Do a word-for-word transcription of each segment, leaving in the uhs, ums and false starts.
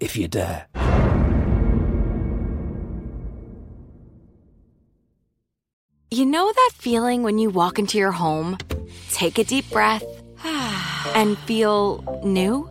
If you dare. You know that feeling when you walk into your home, take a deep breath, and feel new?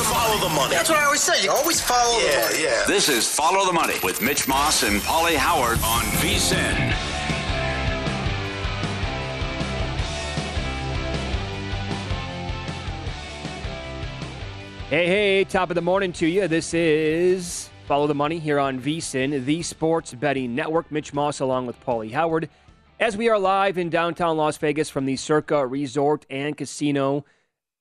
Follow the money. That's what I always say. You always follow yeah, the money. Yeah. This is Follow the Money with Mitch Moss and Pauly Howard on V S I N. Hey, hey, top of the morning to you. This is Follow the Money here on V S I N, the Sports Betting Network. Mitch Moss along with Pauly Howard, as we are live in downtown Las Vegas from the Circa Resort and Casino,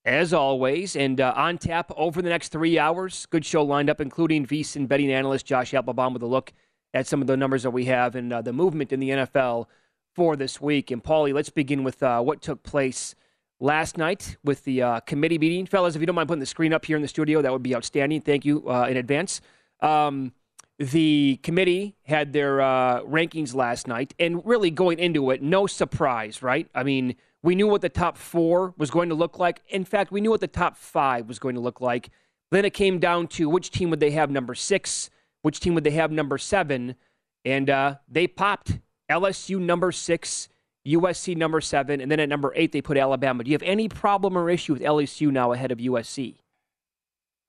as always, and uh, on tap over the next three hours. Good show lined up, including V S I N betting analyst Josh Applebaum with a look at some of the numbers that we have and uh, the movement in the N F L for this week. And, Paulie, let's begin with uh, what took place last night with the uh, committee meeting. Fellas, if you don't mind putting the screen up here in the studio, that would be outstanding. Thank you uh, in advance. Um, the committee had their uh, rankings last night, and really going into it, no surprise, right? I mean, we knew what the top four was going to look like. In fact, we knew what the top five was going to look like. Then it came down to which team would they have number six, which team would they have number seven, and uh, they popped L S U number six, U S C number seven, and then at number eight they put Alabama. Do you have any problem or issue with L S U now ahead of U S C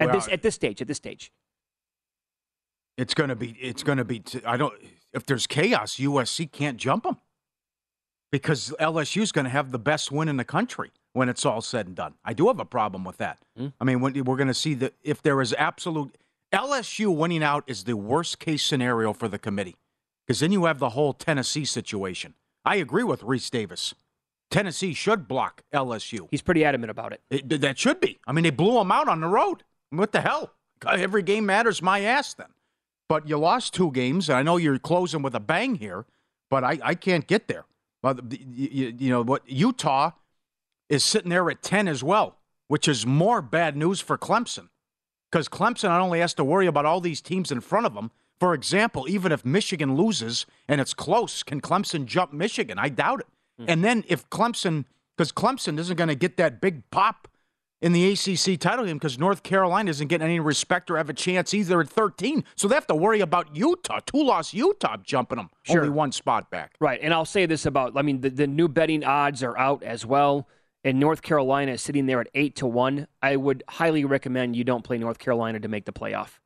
at well, this at this stage? At this stage, it's going to be it's going to be. T- I don't. If there's chaos, U S C can't jump them. Because L S U is going to have the best win in the country when it's all said and done. I do have a problem with that. Mm. I mean, we're going to see that if there is absolute – L S U winning out is the worst-case scenario for the committee, because then you have the whole Tennessee situation. I agree with Rece Davis. Tennessee should block L S U. He's pretty adamant about it. it. That should be. I mean, they blew him out on the road. What the hell? Every game matters my ass then. But you lost two games, and I know you're closing with a bang here, but I, I can't get there. Well, you, you know what? Utah is sitting there at ten as well, which is more bad news for Clemson, because Clemson not only has to worry about all these teams in front of them. For example, even if Michigan loses and it's close, can Clemson jump Michigan? I doubt it. Mm. And then if Clemson, because Clemson isn't going to get that big pop in the A C C title game, because North Carolina isn't getting any respect or have a chance either at thirteen. So they have to worry about Utah, two-loss Utah jumping them. Sure. Only one spot back. Right, and I'll say this about, I mean, the, the new betting odds are out as well, and North Carolina is sitting there at eight to one. I would highly recommend you don't play North Carolina to make the playoff.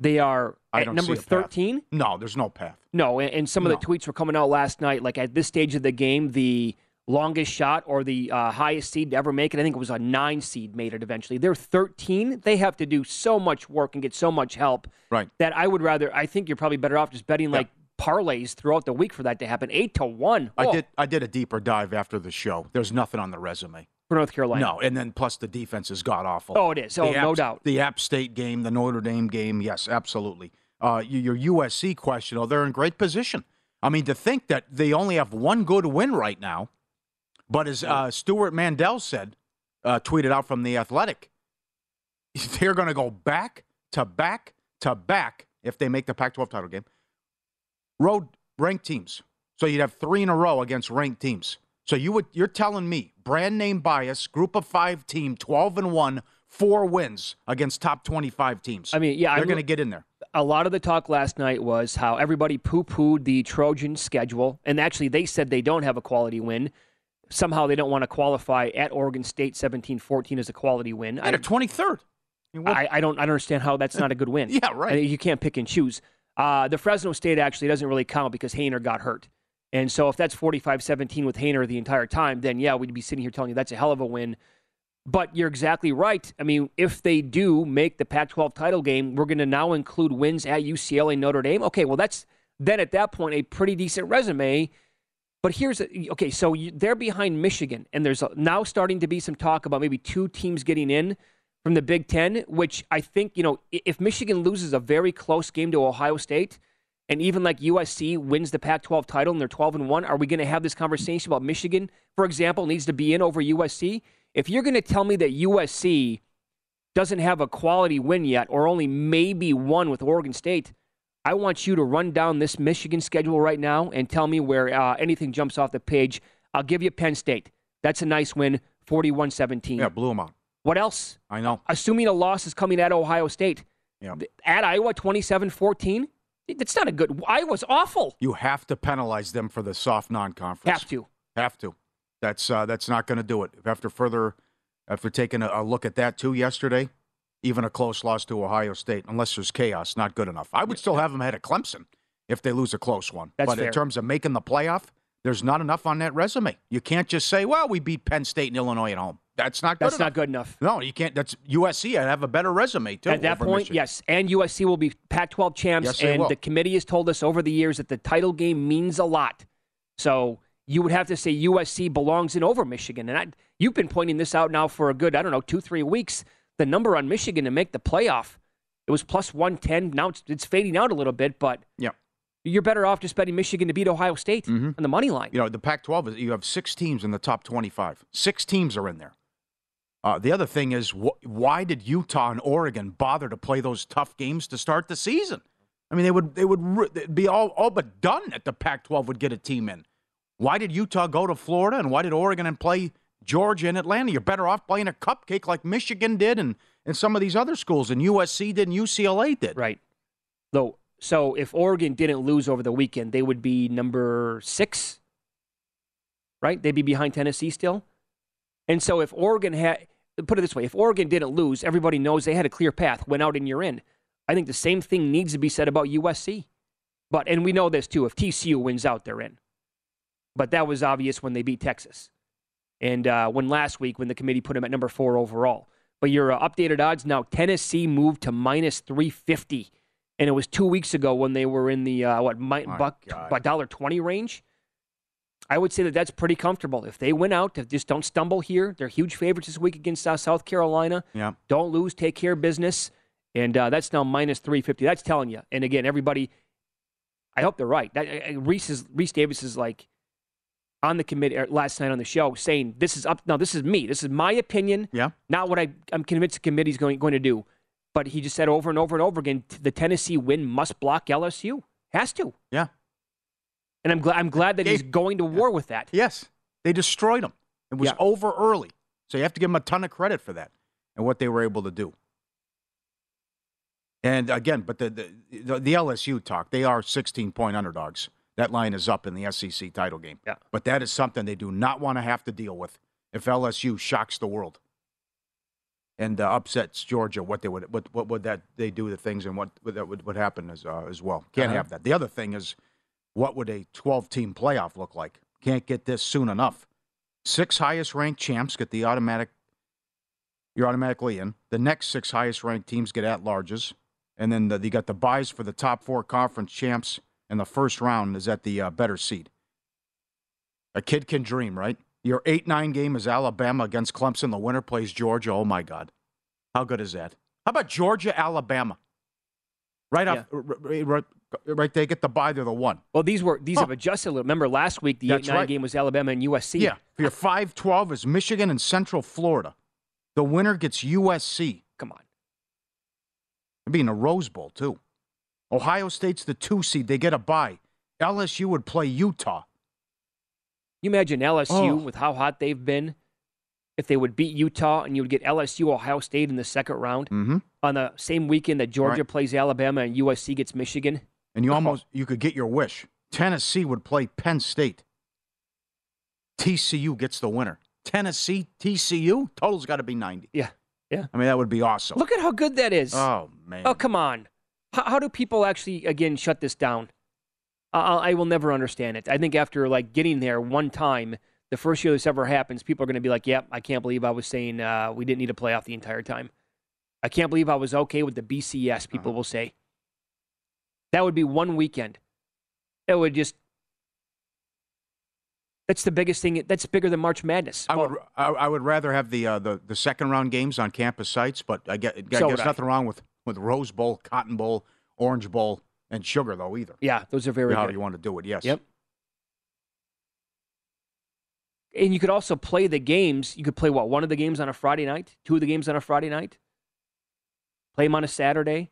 They are I at number thirteen. Path. No, there's no path. No, and, and some no. of the tweets were coming out last night, like at this stage of the game, the longest shot or the uh, highest seed to ever make it. I think it was a nine seed made it eventually. They're thirteen. They have to do so much work and get so much help right. that I would rather, I think you're probably better off just betting yeah. like parlays throughout the week for that to happen. Eight to one. Whoa. I did I did a deeper dive after the show. There's nothing on the resume. For North Carolina. No, and then plus the defense is god-awful. Oh, it is. Oh, App, no doubt. The App State game, the Notre Dame game, yes, absolutely. Uh, your U S C question, oh, they're in great position. I mean, to think that they only have one good win right now, but as uh, Stuart Mandel said, uh, tweeted out from The Athletic, they're going to go back to back to back if they make the Pac twelve title game. Road ranked teams. So you'd have three in a row against ranked teams. So you would, you're telling me, brand name bias, group of five team, twelve and one, four wins against top twenty-five teams. I mean, yeah. They're going to get in there. A lot of the talk last night was how everybody poo-pooed the Trojan schedule. And actually, they said they don't have a quality win. Somehow they don't want to qualify at Oregon State seventeen fourteen as a quality win. And a twenty-third. I, mean, I, I don't I understand how that's not a good win. Yeah, right. I mean, you can't pick and choose. Uh, the Fresno State actually doesn't really count because Haener got hurt. And so if that's forty-five seventeen with Haener the entire time, then, yeah, we'd be sitting here telling you that's a hell of a win. But you're exactly right. I mean, if they do make the Pac twelve title game, we're going to now include wins at U C L A, Notre Dame. Okay, well, that's then at that point a pretty decent resume. But here's, a, okay, so you, they're behind Michigan, and there's a, now starting to be some talk about maybe two teams getting in from the Big Ten, which I think, you know, if Michigan loses a very close game to Ohio State, and even like U S C wins the Pac twelve title and they're twelve and one, are we going to have this conversation about Michigan, for example, needs to be in over U S C? If you're going to tell me that U S C doesn't have a quality win yet or only maybe one with Oregon State, I want you to run down this Michigan schedule right now and tell me where uh, anything jumps off the page. I'll give you Penn State. That's a nice win, forty-one seventeen. Yeah, blew them out. What else? I know. Assuming a loss is coming at Ohio State. Yeah. At Iowa, twenty-seven fourteen. That's not a good. Iowa's awful. You have to penalize them for the soft non-conference. Have to. Have to. That's uh, that's not going to do it. After further, after taking a, a look at that too yesterday, even a close loss to Ohio State, unless there's chaos, not good enough. I would still have them ahead of Clemson if they lose a close one. That's but fair. In terms of making the playoff, there's not enough on that resume. You can't just say, well, we beat Penn State and Illinois at home. That's not good that's enough. That's not good enough. No, you can't. That's U S C. I have a better resume, too. At that point, Michigan. Yes. And U S C will be Pac twelve champs. Yes, and will. The committee has told us over the years that the title game means a lot. So you would have to say U S C belongs in over Michigan. And I, you've been pointing this out now for a good, I don't know, two, three weeks. The number on Michigan to make the playoff, it was plus one ten. Now it's, it's fading out a little bit, but yeah. You're better off just betting Michigan to beat Ohio State mm-hmm. on the money line. You know, the Pac twelve, is you have six teams in the top twenty-five. Six teams are in there. Uh, the other thing is, wh- why did Utah and Oregon bother to play those tough games to start the season? I mean, they would they would re- be all, all but done that the Pac twelve would get a team in. Why did Utah go to Florida, and why did Oregon and play Georgia and Atlanta? You're better off playing a cupcake like Michigan did and, and some of these other schools, and U S C did and U C L A did. Right. Though, so if Oregon didn't lose over the weekend, they would be number six, right? They'd be behind Tennessee still. And so if Oregon had... Put it this way, if Oregon didn't lose, everybody knows they had a clear path, went out and you're in. I think the same thing needs to be said about U S C. But, and we know this too, if T C U wins out, they're in. But that was obvious when they beat Texas. And uh, when last week, when the committee put them at number four overall. But your uh, updated odds now, Tennessee moved to minus three fifty. And it was two weeks ago when they were in the, uh, what, my, buck, one dollar twenty range. I would say that that's pretty comfortable. If they win out, if just don't stumble here. They're huge favorites this week against uh, South Carolina. Yeah. Don't lose. Take care of business. And uh, that's now minus three fifty. That's telling you. And, again, everybody, I hope they're right. That, uh, Rece, is, Rece Davis is, like, on the committee last night on the show saying, this is up. No, this is me. This is my opinion. Yeah. Not what I, I'm convinced the committee's going, going to do. But he just said over and over and over again, the Tennessee win must block L S U. Has to. Yeah. And I'm glad I'm glad that they, he's going to war with that. Yes. They destroyed him. It was yeah. over early. So you have to give him a ton of credit for that and what they were able to do. And again, but the the, the, the L S U talk, they are sixteen-point underdogs. That line is up in the S E C title game. Yeah. But that is something they do not want to have to deal with if L S U shocks the world and uh, upsets Georgia, what they would what what would that they do to things and what, what that would, would happen as uh, as well. Can't uh-huh. have that. The other thing is, what would a twelve-team playoff look like? Can't get this soon enough. Six highest-ranked champs get the automatic, you're automatically in. The next six highest-ranked teams get at-larges. And then the, you got the buys for the top four conference champs, and the first round is at the uh, better seed. A kid can dream, right? Your eight nine game is Alabama against Clemson. The winner plays Georgia. Oh, my God. How good is that? How about Georgia, Alabama? Right off, yeah. right, right, right they get the bye, they're the one. Well, these were these huh. have adjusted a little. Remember last week, the eight nine right. game was Alabama and U S C. Yeah, your five twelve is Michigan and Central Florida. The winner gets U S C. Come on. It'd be in a Rose Bowl, too. Ohio State's the two seed. They get a bye. L S U would play Utah. You imagine L S U oh. with how hot they've been, if they would beat Utah and you would get L S U, Ohio State in the second round mm-hmm. on the same weekend that Georgia right. plays Alabama and U S C gets Michigan. And you almost oh. you could get your wish. Tennessee would play Penn State. T C U gets the winner. Tennessee, T C U, total's got to be ninety. Yeah, yeah. I mean, that would be awesome. Look at how good that is. Oh, man. Oh, come on. How, how do people actually, again, shut this down? Uh, I will never understand it. I think after, like, getting there one time, the first year this ever happens, people are going to be like, yep, yeah, I can't believe I was saying uh, we didn't need a playoff the entire time. I can't believe I was okay with the B C S, people uh-huh. will say. That would be one weekend. It would just... That's the biggest thing. That's bigger than March Madness. I oh. would I, I would rather have the, uh, the the second round games on campus sites, but I guess, I so guess nothing I. wrong with, with Rose Bowl, Cotton Bowl, Orange Bowl, and Sugar, though, either. Yeah, those are very good. How you want to do it, yes. Yep. And you could also play the games. You could play, what, one of the games on a Friday night? Two of the games on a Friday night? Play them on a Saturday?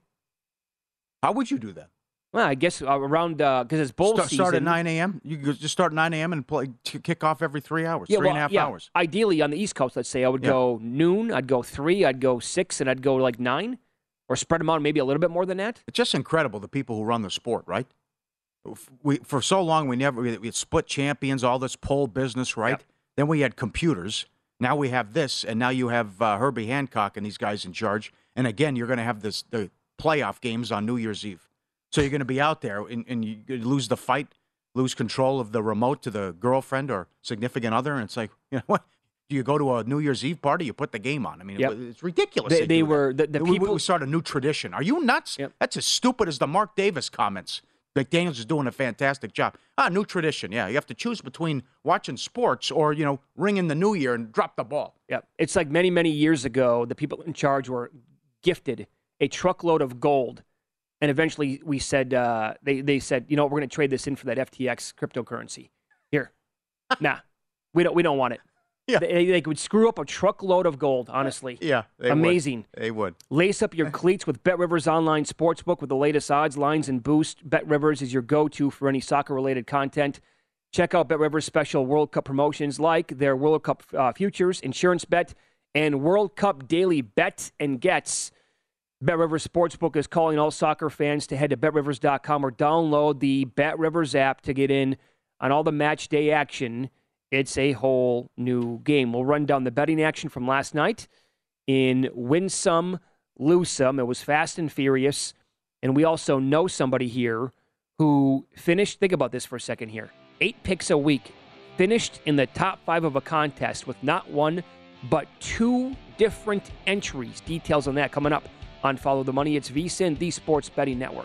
How would you do that? Well, I guess around, because uh, it's bowl start, season. Start at nine a.m.? You could just start at nine a.m. and play, kick off every three hours, yeah, three well, and a half yeah. hours. Ideally, on the East Coast, let's say, I would yeah. go noon, I'd go three, I'd go six, and I'd go like nine, or spread them out maybe a little bit more than that. It's just incredible, the people who run the sport, right? We For so long, we never we had split champions, all this poll business, right? Yeah. Then we had computers. Now we have this, and now you have uh, Herbie Hancock and these guys in charge. And again, you're going to have this the playoff games on New Year's Eve. So you're going to be out there, and, and you lose the fight, lose control of the remote to the girlfriend or significant other, and it's like, you know what? Do you go to a New Year's Eve party? You put the game on. I mean, yep. it, it's ridiculous. They, they, they were the, the we, people. We start a new tradition. Are you nuts? Yep. That's as stupid as the Mark Davis comments. McDaniels is doing a fantastic job. Ah, new tradition. Yeah, you have to choose between watching sports or, you know, ring in the new year and drop the ball. Yeah, it's like many, many years ago, the people in charge were gifted a truckload of gold. And eventually we said, uh, they, they said, you know, we're going to trade this in for that F T X cryptocurrency. Here. nah, we don't, we don't want it. Yeah. They, they would screw up a truckload of gold, honestly. Yeah, they Amazing. Would. They would. Lace up your cleats with BetRivers Online Sportsbook with the latest odds, lines, and boosts. BetRivers is your go-to for any soccer-related content. Check out BetRivers' special World Cup promotions like their World Cup uh, futures, insurance bet, and World Cup daily bet and gets. BetRivers Sportsbook is calling all soccer fans to head to Bet Rivers dot com or download the BetRivers app to get in on all the match day action. It's a whole new game. We'll run down the betting action from last night in Win Some, Lose Some. It was fast and furious. And we also know somebody here who finished, think about this for a second here, eight picks a week, finished in the top five of a contest with not one, but two different entries. Details on that coming up on Follow the Money. It's V S I N, the Sports Betting Network.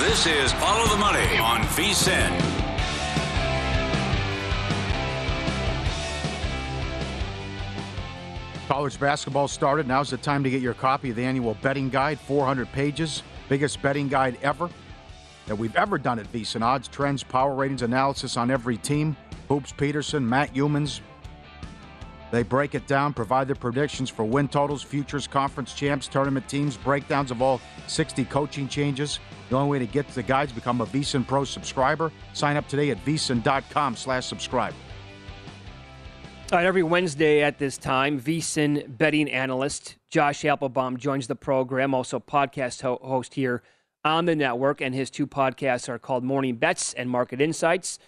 This is Follow the Money on V S I N. College basketball started. Now's the time to get your copy of the annual betting guide, four hundred pages. Biggest betting guide ever that we've ever done at V S I N. Odds, trends, power ratings, analysis on every team. Hoops Peterson, Matt Humans. They break it down, provide their predictions for win totals, futures, conference champs, tournament teams, breakdowns of all sixty coaching changes. The only way to get to the guides, become a VSiN Pro subscriber. Sign up today at VSiN.com slash subscribe. All right, every Wednesday at this time, VSiN betting analyst Josh Applebaum joins the program, also podcast ho- host here on the network, and his two podcasts are called Morning Bets and Market Insights.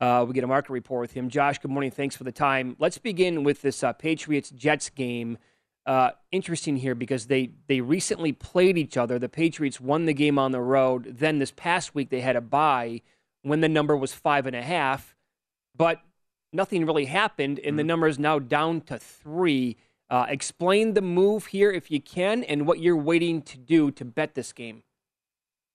Uh, we get a market report with him. Josh, good morning. Thanks for the time. Let's begin with this uh, Patriots-Jets game. Uh, interesting here because they, they recently played each other. The Patriots won the game on the road. Then this past week they had a bye when the number was five and a half, but nothing really happened, and mm-hmm. the number is now down to three. Uh, explain the move here if you can and what you're waiting to do to bet this game.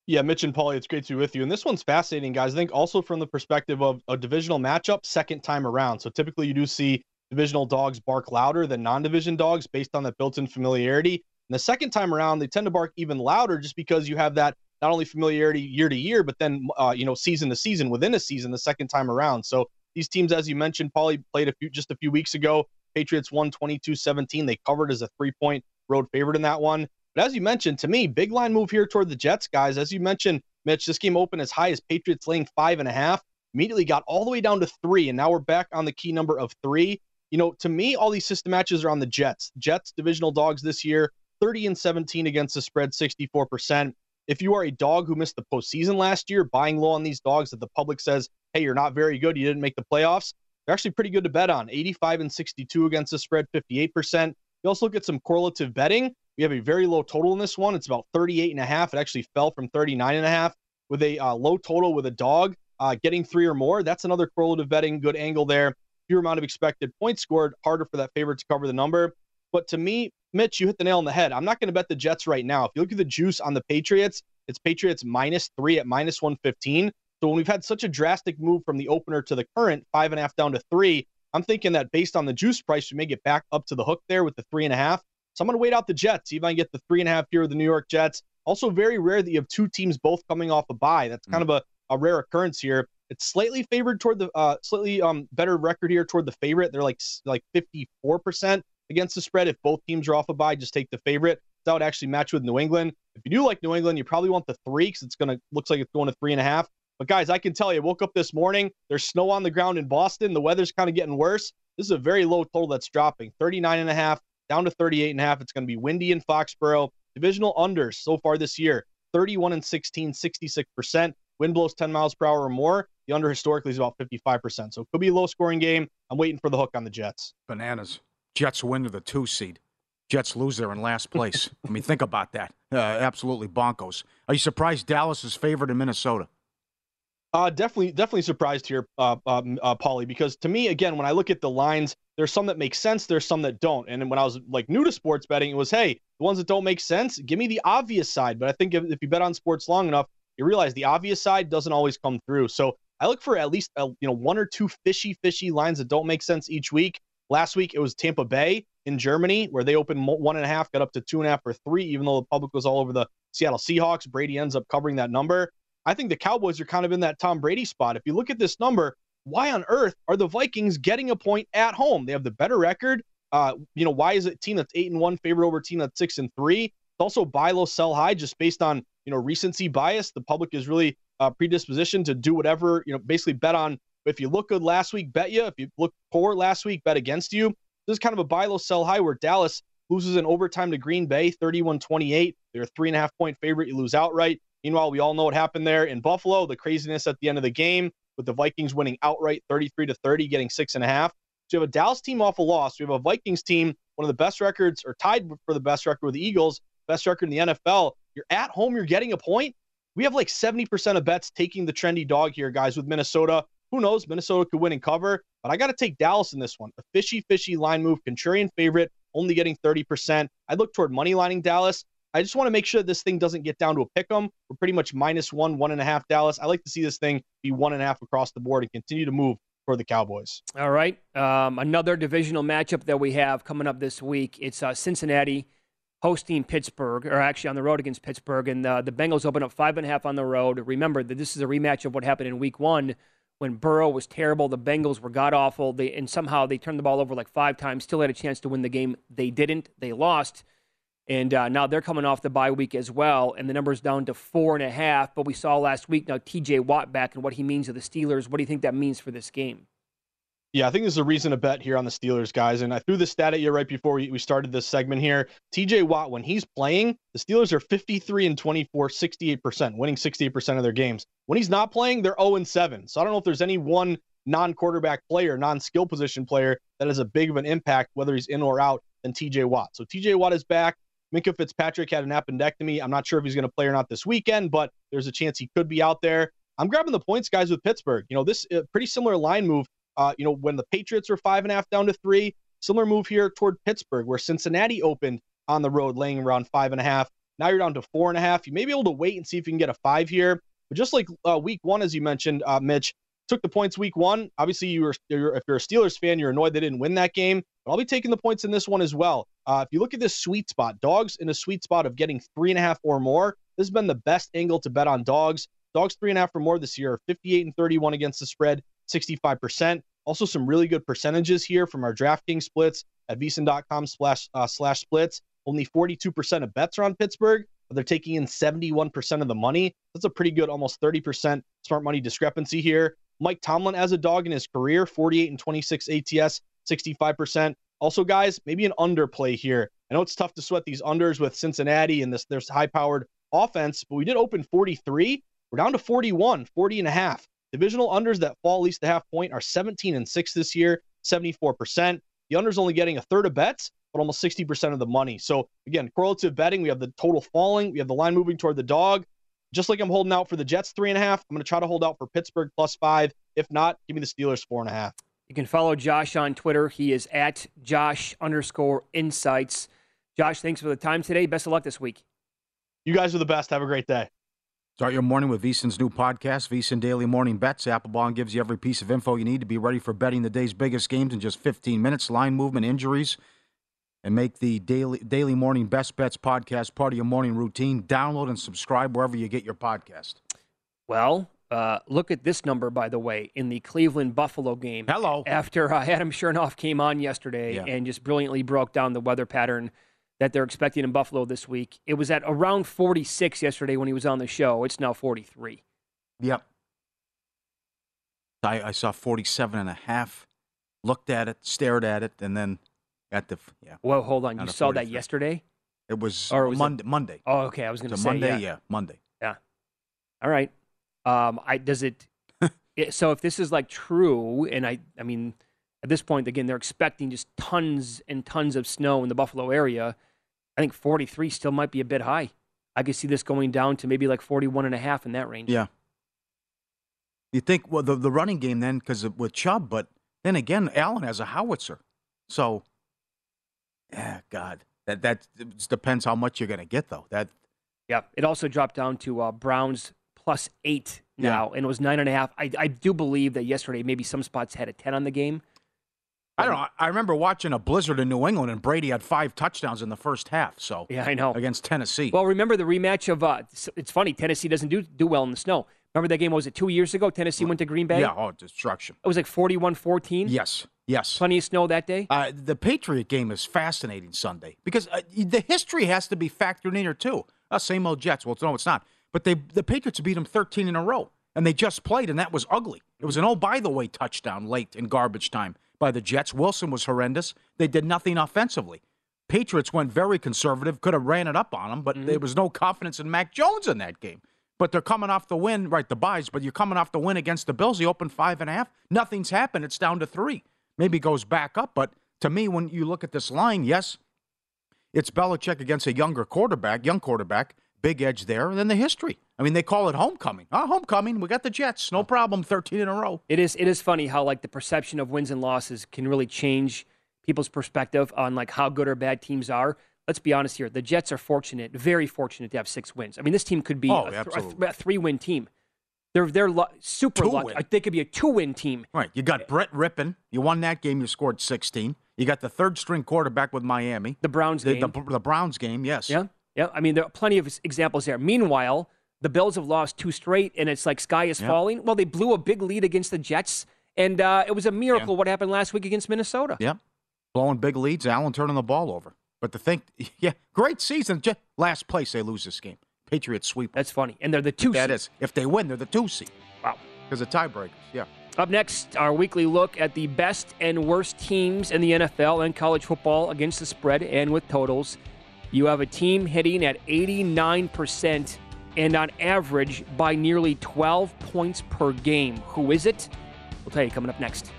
Yeah, Mitch and Pauly, it's great to be with you. And this one's fascinating, guys. I think also from the perspective of a divisional matchup, second time around. So typically you do see divisional dogs bark louder than non-division dogs based on that built-in familiarity. And the second time around, they tend to bark even louder just because you have that not only familiarity year to year, but then, uh, you know, season to season within a season the second time around. So these teams, as you mentioned, Pauly, played a few just a few weeks ago. Patriots won twenty-two seventeen. They covered as a three-point road favorite in that one. But as you mentioned, to me, big line move here toward the Jets, guys. As you mentioned, Mitch, this game opened as high as Patriots laying five and a half, immediately got all the way down to three, and now we're back on the key number of three. You know, to me, all these system matches are on the Jets. Jets, divisional dogs this year, thirty and seventeen against the spread, sixty-four percent. If you are a dog who missed the postseason last year, buying low on these dogs that the public says, hey, you're not very good, you didn't make the playoffs, they're actually pretty good to bet on. eighty-five and sixty-two against the spread, fifty-eight percent. You also look at some correlative betting. We have a very low total in this one. It's about thirty-eight and a half. It actually fell from thirty-nine and a half with a uh, low total with a dog uh, getting three or more. That's another correlative betting, good angle there. Fewer amount of expected points scored, harder for that favorite to cover the number. But to me, Mitch, you hit the nail on the head. I'm not going to bet the Jets right now. If you look at the juice on the Patriots, it's Patriots minus three at minus one fifteen. So when we've had such a drastic move from the opener to the current, five and a half down to three, I'm thinking that based on the juice price, you may get back up to the hook there with the three and a half. So I'm going to wait out the Jets, see if I can get the three and a half here with the New York Jets. Also very rare that you have two teams both coming off a bye. That's kind mm-hmm. of a, a rare occurrence here. It's slightly favored toward the uh, slightly um, better record here toward the favorite. They're like like fifty-four percent against the spread. If both teams are off a bye, just take the favorite. That would actually match with New England. If you do like New England, you probably want the three because it's gonna looks like it's going to three and a half. But guys, I can tell you, I woke up this morning. There's snow on the ground in Boston. The weather's kind of getting worse. This is a very low total that's dropping, thirty-nine and a half down to thirty-eight and a half. It's going to be windy in Foxborough. Divisional unders so far this year, thirty-one and sixteen, sixty-six percent. Wind blows ten miles per hour or more. The under historically is about fifty-five percent. So it could be a low-scoring game. I'm waiting for the hook on the Jets. Bananas. Jets win to the two seed. Jets lose there in last place. I mean, think about that. Uh, absolutely bonkers. Are you surprised Dallas is favored in Minnesota? Uh, definitely, definitely surprised here, uh, um, uh, Pauly, because to me, again, when I look at the lines, there's some that make sense, there's some that don't. And when I was like new to sports betting, it was, hey, the ones that don't make sense, give me the obvious side. But I think if, if you bet on sports long enough, you realize the obvious side doesn't always come through. So I look for at least a, you know one or two fishy, fishy lines that don't make sense each week. Last week, it was Tampa Bay in Germany, where they opened one and a half, got up to two and a half or three, even though the public was all over the Seattle Seahawks. Brady ends up covering that number. I think the Cowboys are kind of in that Tom Brady spot. If you look at this number, why on earth are the Vikings getting a point at home? They have the better record. Uh, you know, why is it team that's eight and one favored over a team that's six and three? It's also buy low, sell high, just based on you know recency bias. The public is really uh, predispositioned to do whatever you know. Basically, bet on if you look good last week, bet you. If you look poor last week, bet against you. This is kind of a buy low, sell high where Dallas loses in overtime to Green Bay, thirty-one twenty-eight. They're a three and a half point favorite. You lose outright. Meanwhile, we all know what happened there in Buffalo, the craziness at the end of the game with the Vikings winning outright thirty-three to thirty, getting six and a half. So you have a Dallas team off a loss. We have a Vikings team, one of the best records or tied for the best record with the Eagles, best record in the N F L. You're at home, you're getting a point. We have like seventy percent of bets taking the trendy dog here, guys, with Minnesota. Who knows? Minnesota could win and cover, but I got to take Dallas in this one. A fishy, fishy line move, contrarian favorite, only getting thirty percent. I look toward money lining Dallas. I just want to make sure this thing doesn't get down to a pick 'em. We're pretty much minus one, one and a half Dallas. I like to see this thing be one and a half across the board and continue to move for the Cowboys. All right. Um, another divisional matchup that we have coming up this week. It's uh, Cincinnati hosting Pittsburgh, or actually on the road against Pittsburgh. And uh, the Bengals open up five and a half on the road. Remember that this is a rematch of what happened in week one when Burrow was terrible. The Bengals were god awful. They, and somehow they turned the ball over like five times, still had a chance to win the game. They didn't. They lost. And uh, now they're coming off the bye week as well, and the number's down to four and a half. But we saw last week now T J Watt back and what he means to the Steelers. What do you think that means for this game? Yeah, I think there's a reason to bet here on the Steelers, guys. And I threw this stat at you right before we, we started this segment here. T J Watt, when he's playing, the Steelers are fifty-three and twenty-four, sixty-eight percent, winning sixty-eight percent of their games. When he's not playing, they're zero and seven. So I don't know if there's any one non-quarterback player, non-skill position player that has a big of an impact, whether he's in or out, than T J Watt. So T J Watt is back. Minkah Fitzpatrick had an appendectomy. I'm not sure if he's going to play or not this weekend, but there's a chance he could be out there. I'm grabbing the points, guys, with Pittsburgh. You know, this uh, pretty similar line move, uh, you know, when the Patriots were five and a half down to three, similar move here toward Pittsburgh, where Cincinnati opened on the road, laying around five and a half. Now you're down to four and a half. You may be able to wait and see if you can get a five here. But just like uh, week one, as you mentioned, uh, Mitch, took the points week one. Obviously, you were, you're, if you're a Steelers fan, you're annoyed they didn't win that game. But I'll be taking the points in this one as well. Uh, if you look at this sweet spot, dogs in a sweet spot of getting three and a half or more, this has been the best angle to bet on dogs. Dogs three and a half or more this year, fifty-eight and thirty-one against the spread, sixty-five percent. Also some really good percentages here from our DraftKings splits at V S I N dot com slash, uh, slash splits. Only forty-two percent of bets are on Pittsburgh, but they're taking in seventy-one percent of the money. That's a pretty good, almost thirty percent smart money discrepancy here. Mike Tomlin as a dog in his career, forty-eight and twenty-six A T S, sixty-five percent. Also, guys, maybe an underplay here. I know it's tough to sweat these unders with Cincinnati and this there's high-powered offense, but we did open forty-three. We're down to forty-one, forty and a half. Divisional unders that fall at least a half point are seventeen and six this year, seventy-four percent. The unders only getting a third of bets, but almost sixty percent of the money. So, again, correlative betting, we have the total falling, we have the line moving toward the dog. Just like I'm holding out for the Jets three and a half, I'm going to try to hold out for Pittsburgh plus five. If not, give me the Steelers four and a half. You can follow Josh on Twitter. He is at Josh underscore insights. Josh, thanks for the time today. Best of luck this week. You guys are the best. Have a great day. Start your morning with VSiN's new podcast, VSiN Daily Morning Bets. Applebaum gives you every piece of info you need to be ready for betting the day's biggest games in just fifteen minutes. Line movement, injuries, and make the Daily Daily Morning Best Bets podcast part of your morning routine. Download and subscribe wherever you get your podcast. Well, uh, look at this number, by the way, in the Cleveland-Buffalo game. Hello. After uh, Adam Chernoff came on yesterday yeah. and just brilliantly broke down the weather pattern that they're expecting in Buffalo this week. It was at around forty-six yesterday when he was on the show. It's now forty-three. Yep. I, I saw forty-seven and a half, looked at it, stared at it, and then at the, yeah. Well, hold on. You saw forty-three. That yesterday? It was, or was Monday, it? Monday. Oh, okay. I was going to say, Monday, yeah. yeah. Monday. Yeah. All right. Um, I does it, it, so if this is like true, and I, I mean, at this point, again, they're expecting just tons and tons of snow in the Buffalo area. I think forty-three still might be a bit high. I could see this going down to maybe like forty-one and a half in that range. Yeah. You think, well, the, the running game then, because with Chubb, but then again, Allen has a howitzer. So, yeah, God, that, that depends how much you're going to get, though. That. Yeah, it also dropped down to uh, Browns plus eight now, yeah. and it was nine and a half. I, I do believe that yesterday maybe some spots had a ten on the game. I don't know. I remember watching a blizzard in New England, and Brady had five touchdowns in the first half. So yeah, I know against Tennessee. Well, remember the rematch of uh, – it's funny. Tennessee doesn't do, do well in the snow. Remember that game, what was it, two years ago? Tennessee went to Green Bay? Yeah, oh, destruction. It was like forty-one fourteen? Yes, yes. Plenty of snow that day? Uh, the Patriot game is fascinating Sunday because uh, the history has to be factored in here too. Uh, same old Jets. Well, no, it's not. But they the Patriots beat them thirteen in a row, and they just played, and that was ugly. It was an oh-by-the-way touchdown late in garbage time by the Jets. Wilson was horrendous. They did nothing offensively. Patriots went very conservative, could have ran it up on them, but mm-hmm. there was no confidence in Mac Jones in that game. But they're coming off the win, right, the buys, but you're coming off the win against the Bills. You open five and a half. Nothing's happened. It's down to three. Maybe goes back up, but to me, when you look at this line, yes, it's Belichick against a younger quarterback, young quarterback, big edge there, and then the history. I mean, they call it homecoming. Oh, homecoming. We got the Jets. No problem. thirteen in a row. It is it is funny how, like, the perception of wins and losses can really change people's perspective on, like, how good or bad teams are. Let's be honest here. The Jets are fortunate, very fortunate to have six wins. I mean, this team could be oh, a, th- a, th- a three-win team. They're they're lo- super two lucky. Win. They could be a two-win team. Right. You got Brett Rippon. You won that game. You scored sixteen. You got the third-string quarterback with Miami. The Browns the, game. The, the Browns game, yes. Yeah. Yeah. I mean, there are plenty of examples there. Meanwhile, the Bills have lost two straight, and it's like sky is yep. falling. Well, they blew a big lead against the Jets, and uh, it was a miracle yeah. what happened last week against Minnesota. Yep. Blowing big leads, Allen turning the ball over. But to think, yeah, great season. Just last place, they lose this game. Patriots sweep. That's funny. And they're the two seed. That is. If they win, they're the two seed. Wow. Because of tiebreakers, yeah. Up next, our weekly look at the best and worst teams in the N F L and college football against the spread and with totals. You have a team hitting at eighty-nine percent. And on average, by nearly twelve points per game. Who is it? We'll tell you coming up next.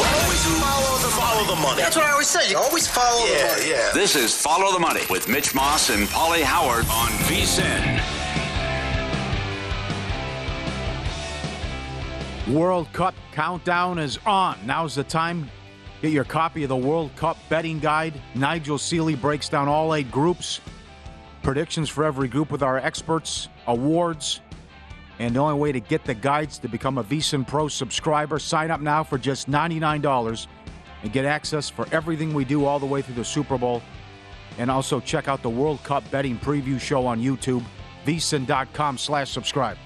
Always follow the, follow the money. That's what I always say. You always follow yeah, the money. Yeah. This is Follow the Money with Mitch Moss and Pauly Howard on VSiN. World Cup countdown is on. Now's the time. Get your copy of the World Cup betting guide. Nigel Seeley breaks down all eight groups, predictions for every group with our experts, awards, and the only way to get the guides to become a VSiN Pro subscriber. Sign up now for just ninety-nine dollars and get access for everything we do all the way through the Super Bowl. And also check out the World Cup betting preview show on YouTube, VSiN.com slash subscribe.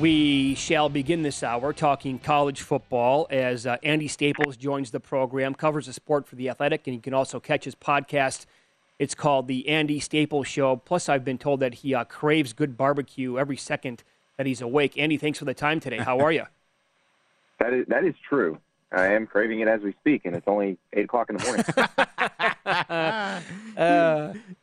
We shall begin this hour talking college football as uh, Andy Staples joins the program, covers the sport for The Athletic, and you can also catch his podcast. It's called The Andy Staples Show. Plus, I've been told that he uh, craves good barbecue every second that he's awake. Andy, thanks for the time today. How are you? That is, that is true. I am craving it as we speak, and it's only eight o'clock in the morning. uh,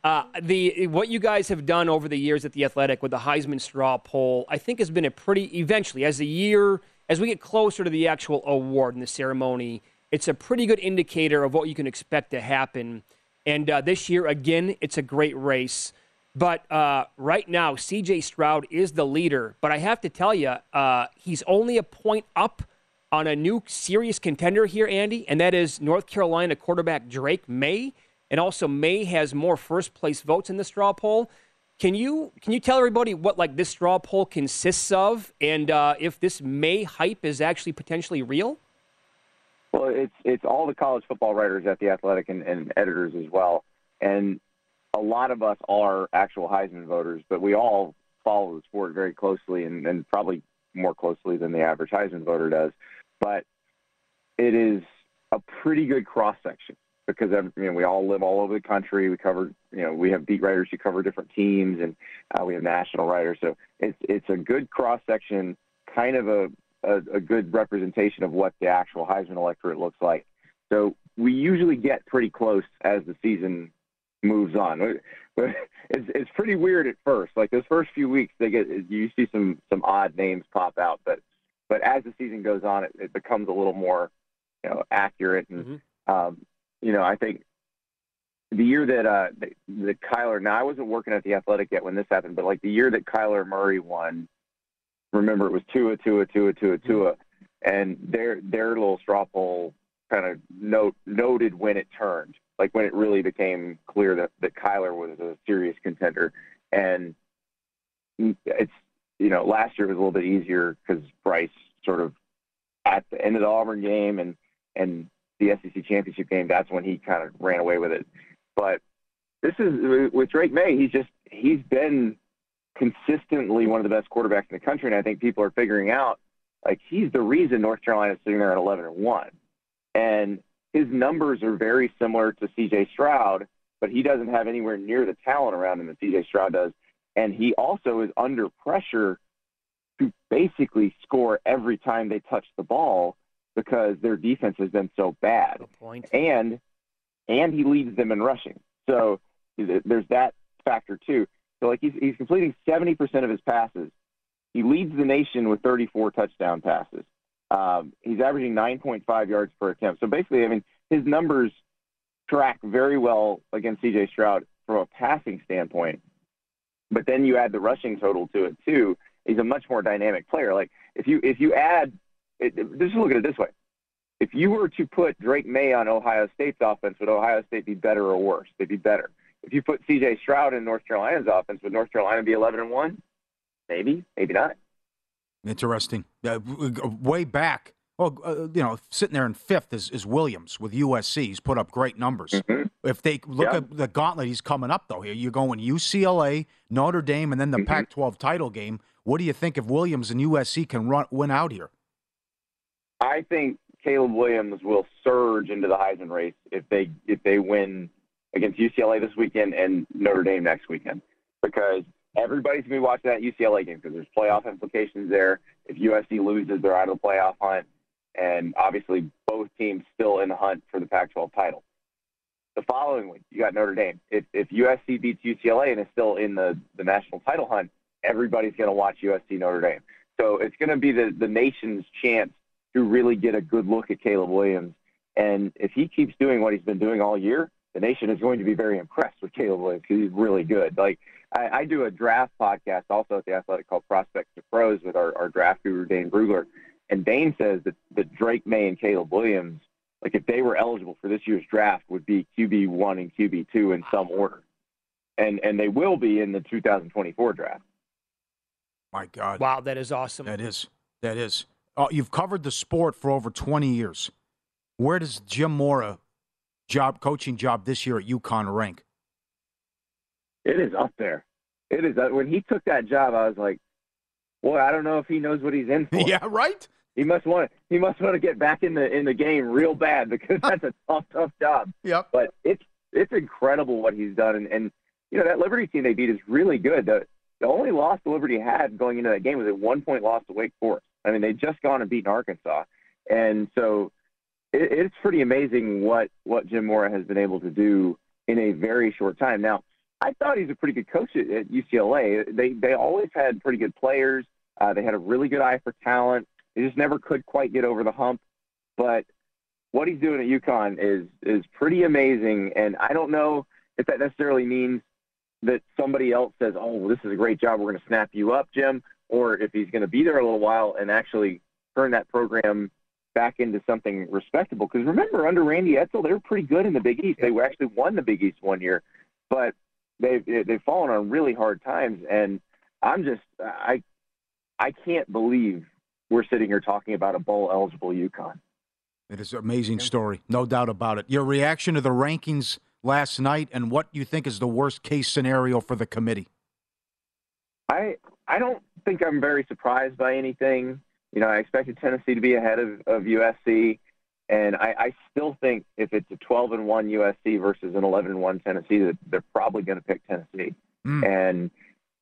uh, the what you guys have done over the years at The Athletic with the Heisman straw poll, I think has been a pretty, eventually, as the year, as we get closer to the actual award and the ceremony, it's a pretty good indicator of what you can expect to happen. And uh, this year, again, it's a great race. But uh, right now, C J Stroud is the leader. But I have to tell you, uh, he's only a point up on a new serious contender here, Andy, and that is North Carolina quarterback Drake Maye. And also Maye has more first-place votes in the straw poll. Can you can you tell everybody what, like, this straw poll consists of and uh, if this Maye hype is actually potentially real? Well, it's it's all the college football writers at The Athletic and, and editors as well. And a lot of us are actual Heisman voters, but we all follow the sport very closely and, and probably more closely than the average Heisman voter does. But it is a pretty good cross-section because, you know, we all live all over the country. We cover, you know, we have beat writers who cover different teams, and uh, we have national writers. So it's it's a good cross-section, kind of a, a, a good representation of what the actual Heisman electorate looks like. So we usually get pretty close as the season moves on. It's, it's pretty weird at first. Like, those first few weeks, they get you see some some odd names pop out, but but as the season goes on, it, it becomes a little more, you know, accurate. And mm-hmm. um, you know, I think the year that uh, the, the Kyler. Now, I wasn't working at The Athletic yet when this happened, but like the year that Kyler Murray won, remember it was Tua, Tua, Tua, Tua, Tua, and their their little straw poll kind of note noted when it turned. Like when it really became clear that, that Kyler was a serious contender. And it's, you know, last year was a little bit easier because Bryce sort of at the end of the Auburn game and, and the S E C championship game, that's when he kind of ran away with it. But this is with Drake Maye, he's just, he's been consistently one of the best quarterbacks in the country. And I think people are figuring out, like, he's the reason North Carolina is sitting there at eleven and one. And his numbers are very similar to C J. Stroud, but he doesn't have anywhere near the talent around him that C J. Stroud does. And he also is under pressure to basically score every time they touch the ball because their defense has been so bad. Good point. And and he leads them in rushing. So there's that factor too. So, like, he's, he's completing seventy percent of his passes. He leads the nation with thirty-four touchdown passes. Um, he's averaging nine point five yards per attempt. So basically, I mean, his numbers track very well against C J. Stroud from a passing standpoint. But then you add the rushing total to it too. He's a much more dynamic player. Like, if you if you add, it, just look at it this way: if you were to put Drake Maye on Ohio State's offense, would Ohio State be better or worse? They'd be better. If you put C J. Stroud in North Carolina's offense, would North Carolina be eleven and one? Maybe, maybe not. Interesting. Uh, way back, well, uh, you know, sitting there in fifth is, is Williams with U S C. He's put up great numbers. Mm-hmm. If they look yeah. at the gauntlet he's coming up, though, here, you're going U C L A, Notre Dame, and then the mm-hmm. Pac twelve title game. What do you think if Williams and U S C can run, win out here? I think Caleb Williams will surge into the Heisman race if they if they win against U C L A this weekend and Notre Dame next weekend, because everybody's going to be watching that U C L A game because there's playoff implications there. If U S C loses, they're out of the playoff hunt. And obviously, both teams still in the hunt for the Pac twelve title. The following week, you got Notre Dame. If, if U S C beats U C L A and is still in the, the national title hunt, everybody's going to watch U S C Notre Dame. So it's going to be the, the nation's chance to really get a good look at Caleb Williams. And if he keeps doing what he's been doing all year, the nation is going to be very impressed with Caleb Williams because he's really good. Like, I, I do a draft podcast also at The Athletic called Prospects to Pros with our, our draft guru, Dane Brugler. And Dane says that, that Drake Maye and Caleb Williams, like, if they were eligible for this year's draft, would be Q B one and Q B two in some order. And and they will be in the two thousand twenty-four draft. My God. Wow, that is awesome. That is. That is. Oh, you've covered the sport for over twenty years. Where does Jim Mora job coaching job this year at UConn rank? It is up there. It is. When he took that job, I was like, "Boy, I don't know if he knows what he's in for." Yeah, right. He must want to. He must want to get back in the in the game real bad because that's a tough, tough job. Yep. But it's it's incredible what he's done, and, and you know that Liberty team they beat is really good. The the only loss Liberty had going into that game was a one point loss to Wake Forest. I mean, they'd just gone and beaten Arkansas, and so it, it's pretty amazing what what Jim Mora has been able to do in a very short time. Now, I thought he's a pretty good coach at, at U C L A. They they always had pretty good players. Uh, they had a really good eye for talent. They just never could quite get over the hump. But what he's doing at UConn is is pretty amazing. And I don't know if that necessarily means that somebody else says, "Oh, well, this is a great job. We're going to snap you up, Jim," or if he's going to be there a little while and actually turn that program back into something respectable. Because remember, under Randy Edsall, they were pretty good in the Big East. They actually won the Big East one year, but they've they've fallen on really hard times. And I'm just I I can't believe we're sitting here talking about a bowl-eligible UConn. It is an amazing story, no doubt about it. Your reaction to the rankings last night and what you think is the worst-case scenario for the committee? I I don't think I'm very surprised by anything. You know, I expected Tennessee to be ahead of, of U S C, and I, I still think if it's a twelve and one U S C versus an eleven and one Tennessee, that they're probably going to pick Tennessee. Mm. And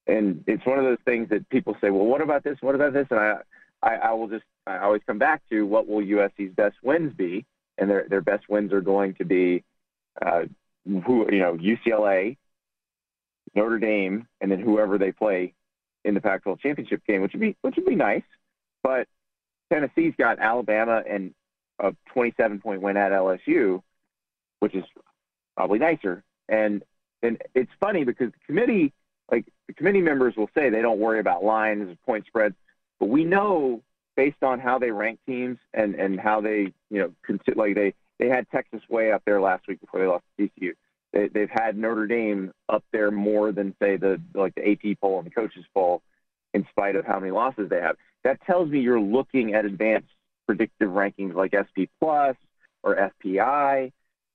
and it's one of those things that people say, well, what about this? What about this? And I I, I will just I always come back to, what will U S C's best wins be? And their their best wins are going to be uh, who you know U C L A, Notre Dame, and then whoever they play in the Pac twelve championship game, which would be which would be nice. But Tennessee's got Alabama and a twenty-seven point win at L S U, which is probably nicer. And and it's funny because the committee, like the committee members will say they don't worry about lines or point spreads, but we know based on how they rank teams and, and how they, you know, consider, like they, they had Texas way up there last week before they lost to T C U. They, they've had Notre Dame up there more than, say, the like the A P poll and the coaches poll, in spite of how many losses they have. That tells me you're looking at advanced predictive rankings like S P Plus or F P I.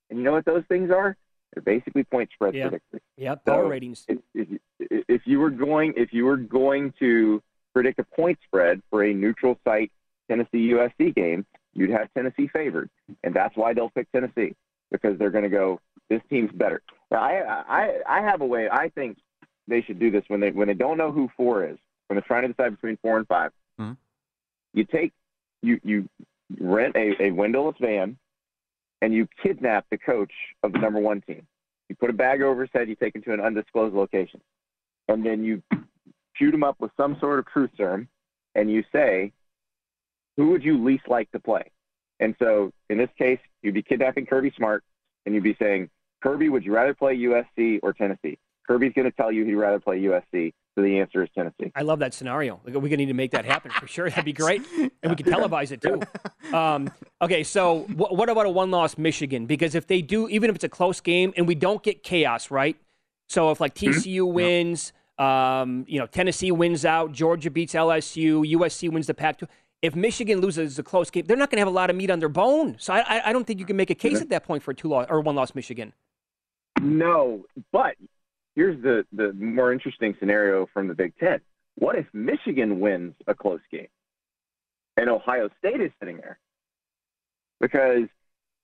And you know what those things are? They're basically point spread yeah. predictors. Yeah, power so ratings. If, if, if you were going, if you were going to predict a point spread for a neutral site Tennessee U S C game, you'd have Tennessee favored, and that's why they'll pick Tennessee, because they're going to go, this team's better. Now, I, I I have a way. I think they should do this when they when they don't know who four is, when they're trying to decide between four and five. Mm-hmm. You take, you you rent a, a windowless van, and you kidnap the coach of the number one team. You put a bag over his head, you take him to an undisclosed location, and then you shoot him up with some sort of truth serum, and you say, who would you least like to play? And so in this case, you'd be kidnapping Kirby Smart, and you'd be saying, Kirby, would you rather play U S C or Tennessee? Kirby's going to tell you he'd rather play U S C. So the answer is Tennessee. I love that scenario. We're going to need to make that happen for sure. That'd be great. And we can televise it too. Um, okay, so w- what about a one-loss Michigan? Because if they do, even if it's a close game, and we don't get chaos, right? So if like T C U mm-hmm. wins, um, you know, Tennessee wins out, Georgia beats L S U, U S C wins the Pac twelve. If Michigan loses a close game, they're not going to have a lot of meat on their bone. So I, I don't think you can make a case at that point for a two-loss or one-loss Michigan. No, but here's the, the more interesting scenario from the Big Ten. What if Michigan wins a close game and Ohio State is sitting there? Because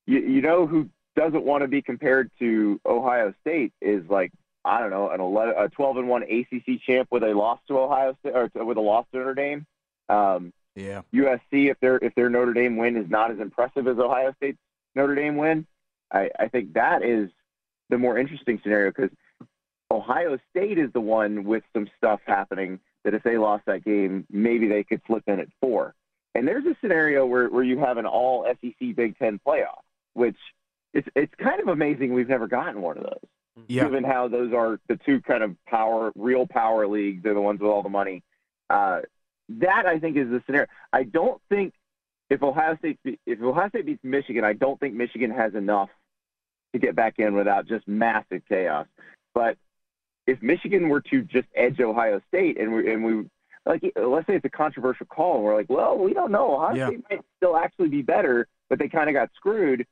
you, you know who doesn't want to be compared to Ohio State is like, I don't know, an eleven, a twelve and one A C C champ with a loss to Ohio State or with a loss to Notre Dame. Um, yeah. U S C, if their if their Notre Dame win is not as impressive as Ohio State's Notre Dame win, I, I think that is the more interesting scenario, because Ohio State is the one with some stuff happening that if they lost that game, maybe they could slip in at four. And there's a scenario where, where you have an all S E C Big Ten playoff, which it's it's kind of amazing we've never gotten one of those, yeah. given how those are the two kind of power, real power leagues. They're the ones with all the money. Uh, that, I think, is the scenario. I don't think if Ohio State if Ohio State beats Michigan, I don't think Michigan has enough to get back in without just massive chaos. But if Michigan were to just edge Ohio State and we, and we like, let's say it's a controversial call, and we're like, well, we don't know. Ohio yeah. State might still actually be better, but they kind of got screwed.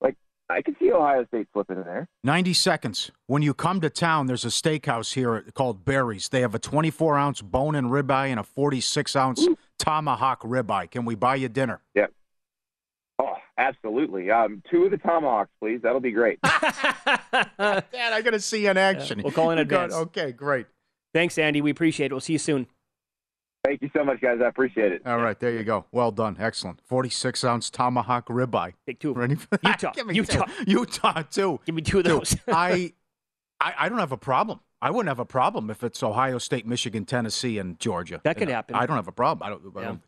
Like, I could see Ohio State flipping in there. ninety seconds. When you come to town, there's a steakhouse here called Barry's. They have a twenty-four ounce bone and ribeye and a forty-six ounce Ooh. tomahawk ribeye. Can we buy you dinner? Yeah. Oh, absolutely. Um, two of the tomahawks, please. That'll be great. Dad, I got to see you in action. Yeah, we'll call in advance. Got, okay, great. Thanks, Andy. We appreciate it. We'll see you soon. Thank you so much, guys. I appreciate it. All right, there you go. Well done. Excellent. forty-six ounce tomahawk ribeye. Take two. Ready for that? Utah. Give me Utah. Two. Utah, too. Give me two of those. Dude, I, I, I don't have a problem. I wouldn't have a problem if it's Ohio State, Michigan, Tennessee, and Georgia. That could you know, happen. I don't have a problem. I don't. Yeah. I don't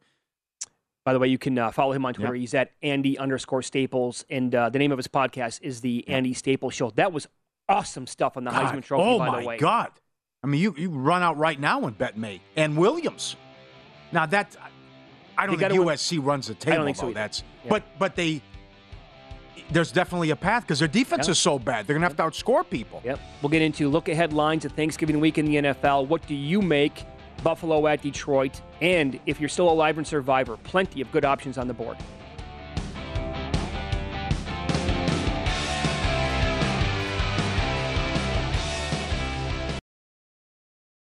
By the way, you can uh, follow him on Twitter. Yep. He's at Andy underscore Staples. And uh, the name of his podcast is The yep. Andy Staples Show. That was awesome stuff on the God. Heisman Trophy, oh by the way. Oh, my God. I mean, you, you run out right now and Bet May and Williams. Now, that I don't think U S C win. runs the table. I don't think so that's yeah. but but they there's definitely a path because their defense yep. is so bad. They're going to have yep. to outscore people. Yep. We'll get into look ahead lines at Thanksgiving week in the N F L. What do you make? Buffalo at Detroit. And if you're still alive and Survivor, plenty of good options on the board.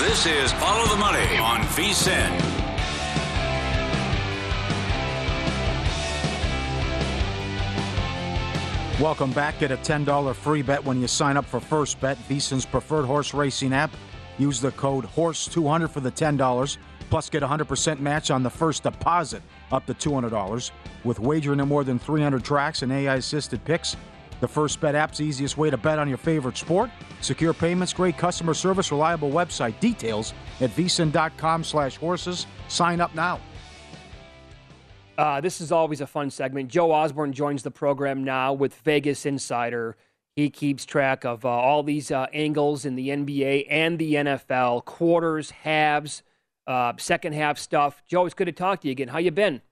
This is Follow the Money on V S I N. Welcome back. Get a ten dollars free bet when you sign up for First Bet, V S I N's preferred horse racing app. Use the code horse two hundred for the ten dollars, plus get a one hundred percent match on the first deposit up to two hundred dollars. With wagering at more than three hundred tracks and A I-assisted picks, the First Bet app's the easiest way to bet on your favorite sport. Secure payments, great customer service, reliable website. Details at vsin.com slash horses. Sign up now. Uh, this is always a fun segment. Joe Osborne joins the program now with Vegas Insider. He keeps track of uh, all these uh, angles in the N B A and the N F L, quarters, halves, uh, second half stuff. Joe, it's good to talk to you again. How you been?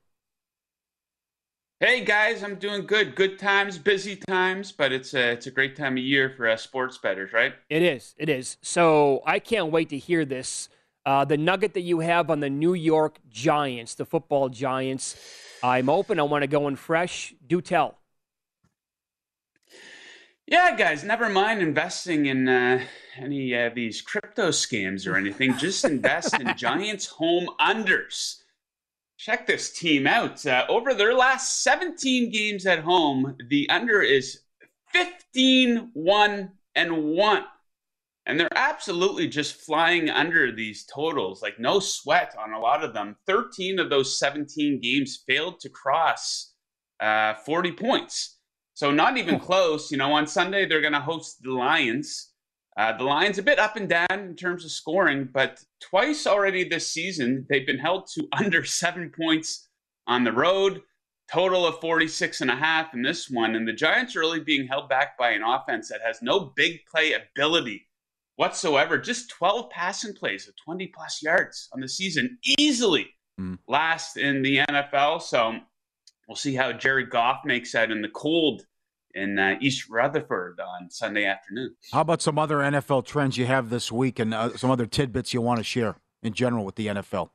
Hey guys, I'm doing good. Good times, busy times, but it's a, it's a great time of year for us sports bettors, right? It is, it is. So I can't wait to hear this. Uh, the nugget that you have on the New York Giants, the football Giants. I'm open. I want to go in fresh. Do tell. Yeah, guys, never mind investing in uh, any of uh, these crypto scams or anything. Just invest in Giants home unders. Check this team out. Uh, over their last seventeen games at home, the under is fifteen one and one. And they're absolutely just flying under these totals, like no sweat on a lot of them. thirteen of those seventeen games failed to cross uh, forty points. So not even close. You know, on Sunday, they're going to host the Lions. Uh, the Lions a bit up and down in terms of scoring, but twice already this season, they've been held to under seven points on the road, total of forty-six and a half in this one. And the Giants are really being held back by an offense that has no big play ability whatsoever. Just twelve passing plays of twenty plus yards on the season, easily mm. last in the N F L. So we'll see how Jared Goff makes out in the cold in uh, East Rutherford on Sunday afternoon. How about some other N F L trends you have this week and uh, some other tidbits you want to share in general with the N F L?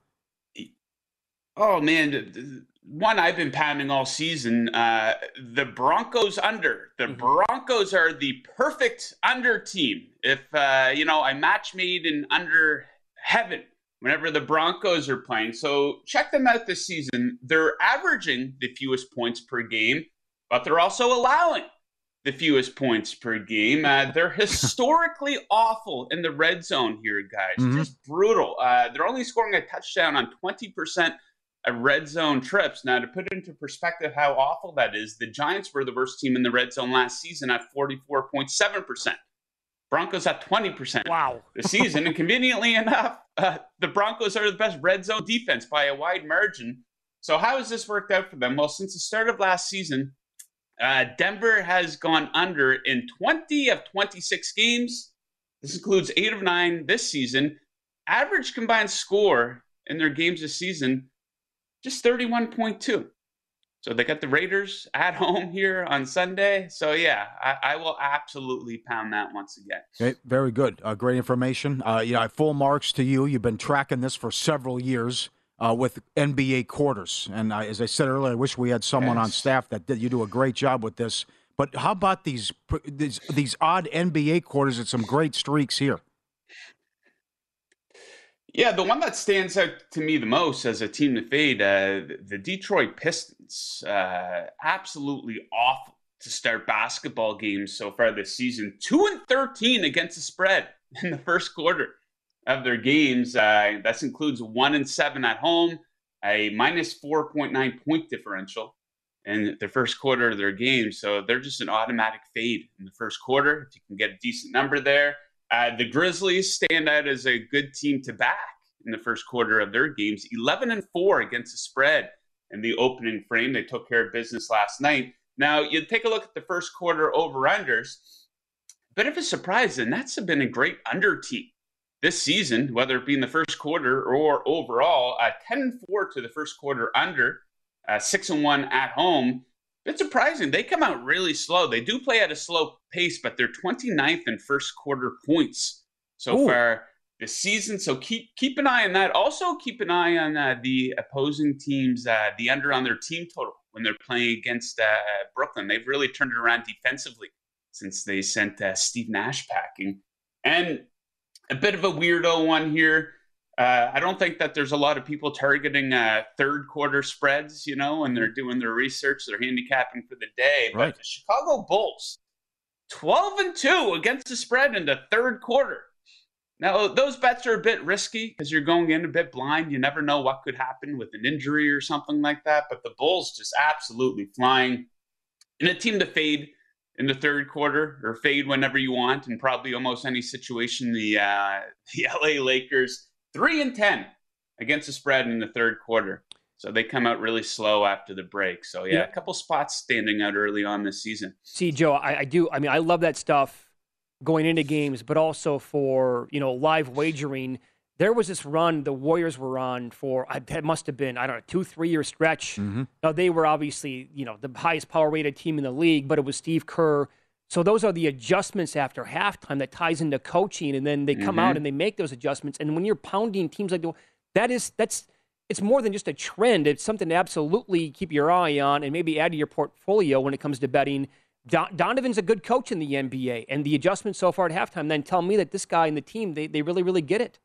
Oh, man. One I've been pounding all season, uh, the Broncos under. The mm-hmm. Broncos are the perfect under team. If, uh, you know, I match made in under heaven whenever the Broncos are playing. So check them out this season. They're averaging the fewest points per game, but they're also allowing the fewest points per game. Uh, they're historically awful in the red zone here, guys. Mm-hmm. Just brutal. Uh, they're only scoring a touchdown on twenty percent of red zone trips. Now, to put into perspective how awful that is, the Giants were the worst team in the red zone last season at forty-four point seven percent. Broncos at twenty percent. Wow. This season. And conveniently enough, uh, the Broncos are the best red zone defense by a wide margin. So how has this worked out for them? Well, since the start of last season, uh, Denver has gone under in twenty of twenty-six games. This includes eight of nine this season. Average combined score in their games this season, just thirty-one point two. So they got the Raiders at home here on Sunday. So, yeah, I, I will absolutely pound that once again. Okay, very good. Uh, great information. Uh, you know, full marks to you. You've been tracking this for several years uh, with N B A quarters. And I, as I said earlier, I wish we had someone yes. on staff that did. You do a great job with this. But how about these these, these odd N B A quarters and some great streaks here? Yeah, the one that stands out to me the most as a team to fade, uh, the Detroit Pistons, uh, absolutely awful to start basketball games so far this season. two and thirteen against the spread in the first quarter of their games. Uh, that includes one and seven at home, a minus four point nine point differential in the first quarter of their game. So they're just an automatic fade in the first quarter. If you can get a decent number there. Uh, the Grizzlies stand out as a good team to back in the first quarter of their games, eleven and four against the spread in the opening frame. They took care of business last night. Now, you take a look at the first quarter over-unders. Bit of a surprise, and that's been a great under team this season, whether it be in the first quarter or overall. Uh, ten and four to the first quarter under, uh, six and one at home. It's surprising. They come out really slow. They do play at a slow pace, but they're twenty-ninth in first quarter points so Ooh. far this season. So keep keep an eye on that. Also keep an eye on uh, the opposing teams, uh, the under on their team total when they're playing against uh, Brooklyn. They've really turned it around defensively since they sent uh, Steve Nash packing. And a bit of a weirdo one here. Uh, I don't think that there's a lot of people targeting uh, third quarter spreads, you know, and they're doing their research, they're handicapping for the day. Right. But the Chicago Bulls, twelve and two against the spread in the third quarter. Now, those bets are a bit risky because you're going in a bit blind. You never know what could happen with an injury or something like that. But the Bulls just absolutely flying. And a team to fade in the third quarter or fade whenever you want in probably almost any situation, the uh, the L A Lakers. three and ten against the spread in the third quarter. So they come out really slow after the break. So, yeah, yeah. a couple spots standing out early on this season. See, Joe, I, I do. I mean, I love that stuff going into games, but also for, you know, live wagering. There was this run the Warriors were on for, it must have been, I don't know, two, three-year stretch. Mm-hmm. Now, they were obviously, you know, the highest power-rated team in the league, but it was Steve Kerr. So those are the adjustments after halftime that ties into coaching, and then they come mm-hmm. out and they make those adjustments. And when you're pounding teams like that, is that's it's more than just a trend. It's something to absolutely keep your eye on and maybe add to your portfolio when it comes to betting. Don, Donovan's a good coach in the N B A, and the adjustments so far at halftime then tell me that this guy and the team, they, they really, really get it.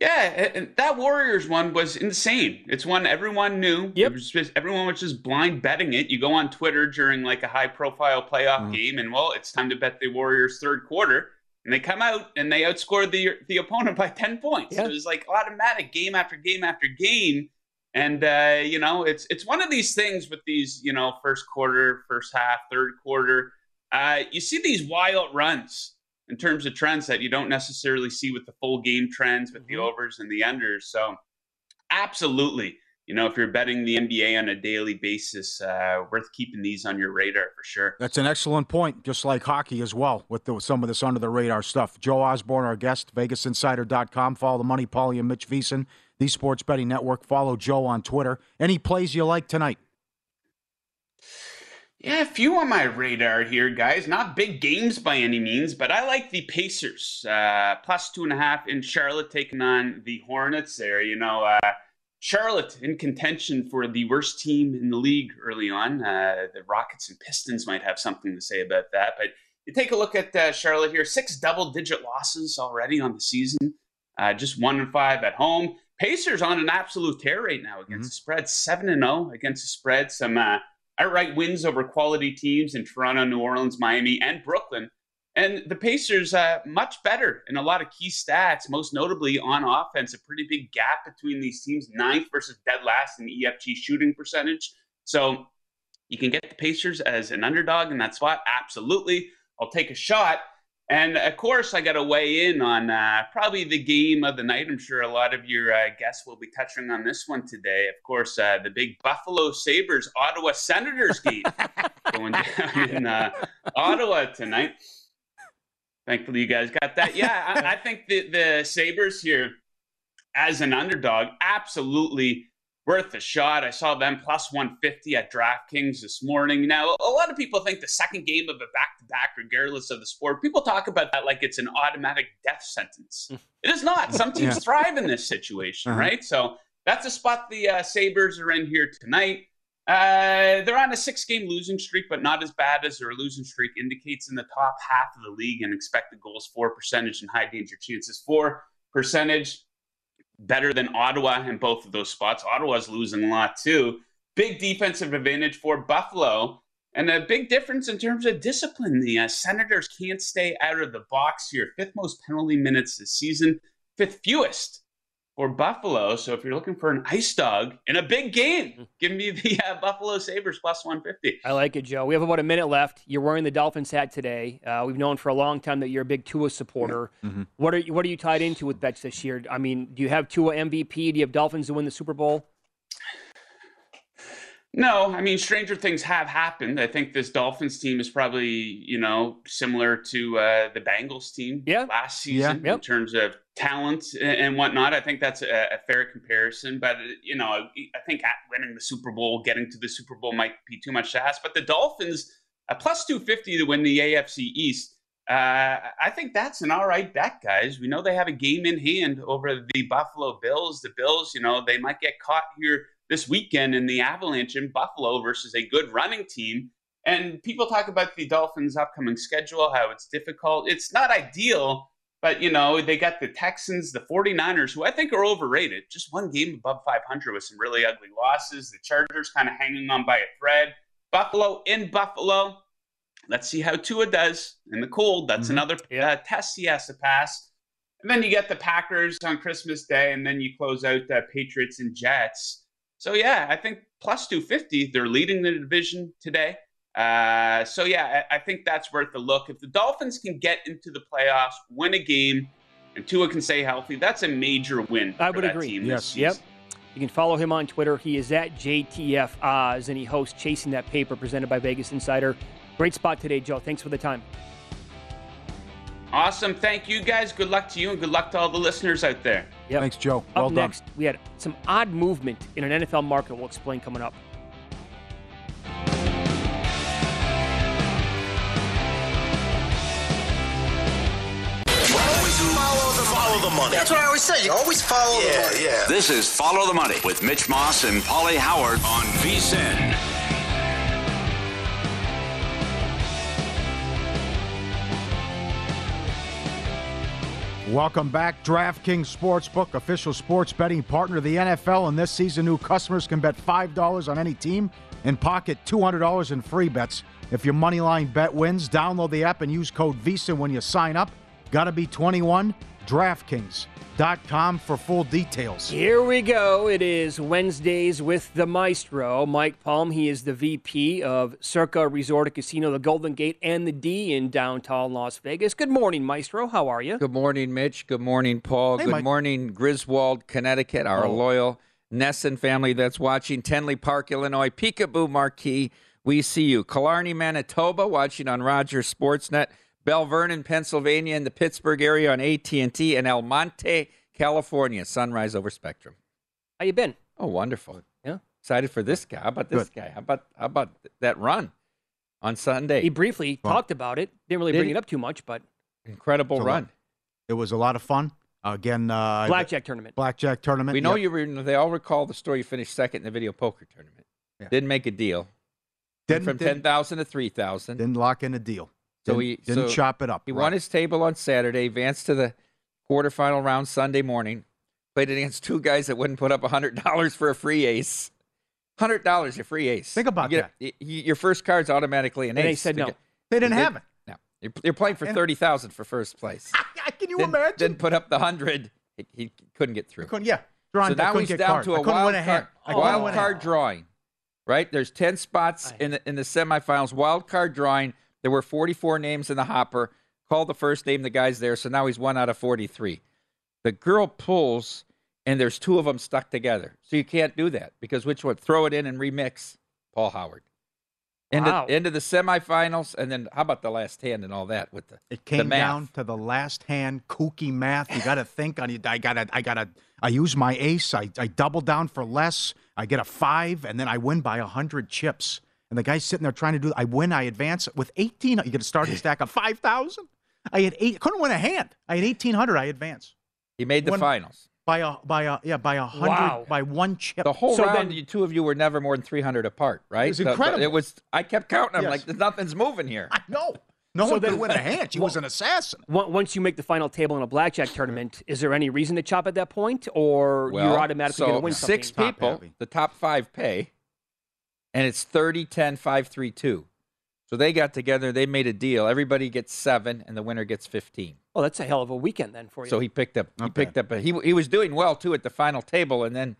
Yeah, and that Warriors one was insane. It's one everyone knew. Yep. Was just, everyone was just blind betting it. You go on Twitter during like a high-profile playoff mm. game, and, well, it's time to bet the Warriors third quarter. And they come out, and they outscored the the opponent by ten points. Yep. It was like automatic game after game after game. And, uh, you know, it's it's one of these things with these, you know, first quarter, first half, third quarter. Uh, you see these wild runs in terms of trends that you don't necessarily see with the full game trends, with mm-hmm. the overs and the unders. So absolutely, you know, if you're betting the N B A on a daily basis, uh, worth keeping these on your radar for sure. That's an excellent point, just like hockey as well, with the, some of this under-the-radar stuff. Joe Osborne, our guest, Vegas Insider dot com. Follow the money, Pauly and Mitch VSiN, the Sports Betting Network. Follow Joe on Twitter. Any plays you like tonight? Yeah, a few on my radar here, guys. Not big games by any means, but I like the Pacers. Uh, plus two and a half in Charlotte, taking on the Hornets there. You know, uh, Charlotte in contention for the worst team in the league early on. Uh, the Rockets and Pistons might have something to say about that. But you take a look at uh, Charlotte here. Six double-digit losses already on the season. Uh, just one and five at home. Pacers on an absolute tear right now against mm-hmm. the spread. Seven and oh against the spread. Some... Uh, outright wins over quality teams in Toronto, New Orleans, Miami, and Brooklyn. And the Pacers uh, much better in a lot of key stats, most notably on offense, a pretty big gap between these teams, ninth versus dead last in the E F G shooting percentage. So you can get the Pacers as an underdog in that spot. Absolutely. I'll take a shot. And, of course, I got to weigh in on uh, probably the game of the night. I'm sure a lot of your uh, guests will be touching on this one today. Of course, uh, the big Buffalo Sabres, Ottawa Senators game going down in uh, Ottawa tonight. Thankfully, you guys got that. Yeah, I, I think the, the Sabres here, as an underdog, absolutely worth a shot. I saw them plus one fifty at DraftKings this morning. Now, a lot of people think the second game of a back-to-back, regardless of the sport, people talk about that like it's an automatic death sentence. It is not. Some teams yeah. thrive in this situation, uh-huh. right? So that's a spot the uh, Sabres are in here tonight. Uh, they're on a six-game losing streak, but not as bad as their losing streak indicates, in the top half of the league and expected goals for percentage and high-danger chances for percentage. Better than Ottawa in both of those spots. Ottawa's losing a lot too. Big defensive advantage for Buffalo. And a big difference in terms of discipline. The uh, Senators can't stay out of the box here. Fifth most penalty minutes this season. Fifth fewest for Buffalo. So if you're looking for an ice dog in a big game, give me the uh, Buffalo Sabres plus one fifty. I like it, Joe. We have about a minute left. You're wearing the Dolphins hat today. Uh, we've known for a long time that you're a big Tua supporter. Mm-hmm. What are you, what are you tied into with bets this year? I mean, do you have Tua M V P? Do you have Dolphins to win the Super Bowl? No, I mean, stranger things have happened. I think this Dolphins team is probably, you know, similar to uh, the Bengals team yeah. last season yeah. yep. in terms of talent and whatnot. I think that's a, a fair comparison. But, you know, I think winning the Super Bowl, getting to the Super Bowl might be too much to ask. But the Dolphins, a plus two fifty to win the A F C East, uh, I think that's an all right bet, guys. We know they have a game in hand over the Buffalo Bills. The Bills, you know, they might get caught here this weekend in the Avalanche in Buffalo versus a good running team. And people talk about the Dolphins' upcoming schedule, how it's difficult. It's not ideal, but, you know, they got the Texans, the forty-niners, who I think are overrated. Just one game above five hundred with some really ugly losses. The Chargers kind of hanging on by a thread. Buffalo in Buffalo. Let's see how Tua does in the cold. That's mm-hmm. another uh, test he has to pass. And then you get the Packers on Christmas Day, and then you close out the uh, Patriots and Jets. So, yeah, I think plus two fifty, they're leading the division today. Uh, so, yeah, I, I think that's worth a look. If the Dolphins can get into the playoffs, win a game, and Tua can stay healthy, that's a major win I for would that agree. Team yes. this yep. You can follow him on Twitter. He is at J T F Oz, and he hosts Chasing That Paper, presented by Vegas Insider. Great spot today, Joe. Thanks for the time. Awesome. Thank you, guys. Good luck to you, and good luck to all the listeners out there. Yep. Thanks, Joe. Well up done. Next, we had some odd movement in an N F L market. We'll explain coming up. Follow the, follow the money. That's what I always say. You always follow yeah, the money. Yeah. This is Follow the Money with Mitch Moss and Pauly Howard on VSiN. Welcome back. DraftKings Sportsbook, official sports betting partner of the N F L. And this season, new customers can bet five dollars on any team and pocket two hundred dollars in free bets. If your moneyline bet wins, download the app and use code VSIN when you sign up. Got to be twenty-one. DraftKings dot com for full details. Here we go. It is Wednesdays with the Maestro, Mike Palm. He is the V P of Circa Resort and Casino, the Golden Gate, and the D in downtown Las Vegas. Good morning, Maestro. How are you? Good morning, Mitch. Good morning, Paul. Hey, Good Mike. morning, Griswold, Connecticut, our oh. loyal Nesson family that's watching. Tenley Park, Illinois, Peekaboo Marquee, we see you. Killarney, Manitoba, watching on Rogers Sportsnet. Belle Vernon, Pennsylvania, and the Pittsburgh area on A T and T, and El Monte, California, Sunrise over Spectrum. How you been? Oh, wonderful. Yeah. Excited for this guy. How about this Good. guy? How about how about that run on Sunday? He briefly well, talked about it. Didn't really Did bring he? it up too much, but. Incredible run. Lot. It was a lot of fun. Again, uh, Blackjack the, tournament. Blackjack tournament. We know yep. you were, they all recall the story. You finished second in the video poker tournament. Yeah. Didn't make a deal. Didn't, from ten thousand to three thousand. Didn't lock in a deal. So he didn't so chop it up. He right. won his table on Saturday, advanced to the quarterfinal round Sunday morning, played against two guys that wouldn't put up one hundred dollars for a free ace. one hundred dollars, your free ace. Think about you that. Get, you, your first card's automatically an and ace. They said no. Get, they didn't they, have it. No. You're, you're playing for thirty thousand dollars for first place. Can you then, imagine? Didn't put up the one hundred. He, he couldn't get through. Couldn't, yeah. Drawing, so now he's down cards. to a wild card, a wild card drawing, right? There's ten spots in the, in the semifinals, wild card drawing. There were forty-four names in the hopper. Called the first name, the guy's there, so now he's one out of forty-three. The girl pulls, and there's two of them stuck together. So you can't do that because which one? Throw it in and remix. Pauly Howard. Into, wow. into the semifinals, and then how about the last hand and all that with the It came the down to the last hand, kooky math. You got to think on it. I got to, I got to, I use my ace. I, I double down for less. I get a five, and then I win by one hundred chips. And the guy's sitting there trying to do, I win, I advance with eighteen. You get a starting stack of five thousand. I had eight, couldn't win a hand. I had eighteen hundred. I advanced. He made the won finals. By a, by a, yeah, by a hundred, wow. by one chip. The whole so round, then, you two of you were never more than three hundred apart, right? It was incredible. The, it was, I kept counting. I'm yes. like, nothing's moving here. I know. No so one could win a hand. She well, was an assassin. Once you make the final table in a blackjack tournament, is there any reason to chop at that point? Or well, you're automatically so going to win something? Six people, top the top five pay. And it's thirty, ten, five, three, two. So they got together. They made a deal. Everybody gets seven, and the winner gets fifteen. Oh, that's a hell of a weekend then for you. So he picked up. Not he bad. picked up. A, he he was doing well too at the final table, and then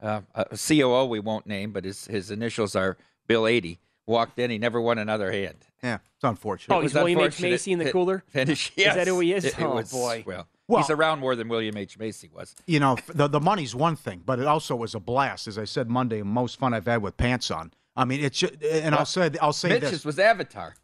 uh, a C O O we won't name, but his his initials are Bill eighty. Walked in. He never won another hand. Yeah, it's unfortunate. Oh, he's William H. Macy in the cooler. Finish. Yes. Is that who he is? It, it oh was, boy. Well. Well, he's around more than William H. Macy was. You know, the the money's one thing, but it also was a blast. As I said Monday, most fun I've had with pants on. I mean, it's and well, I'll say I'll say Mitch's this was Avatar.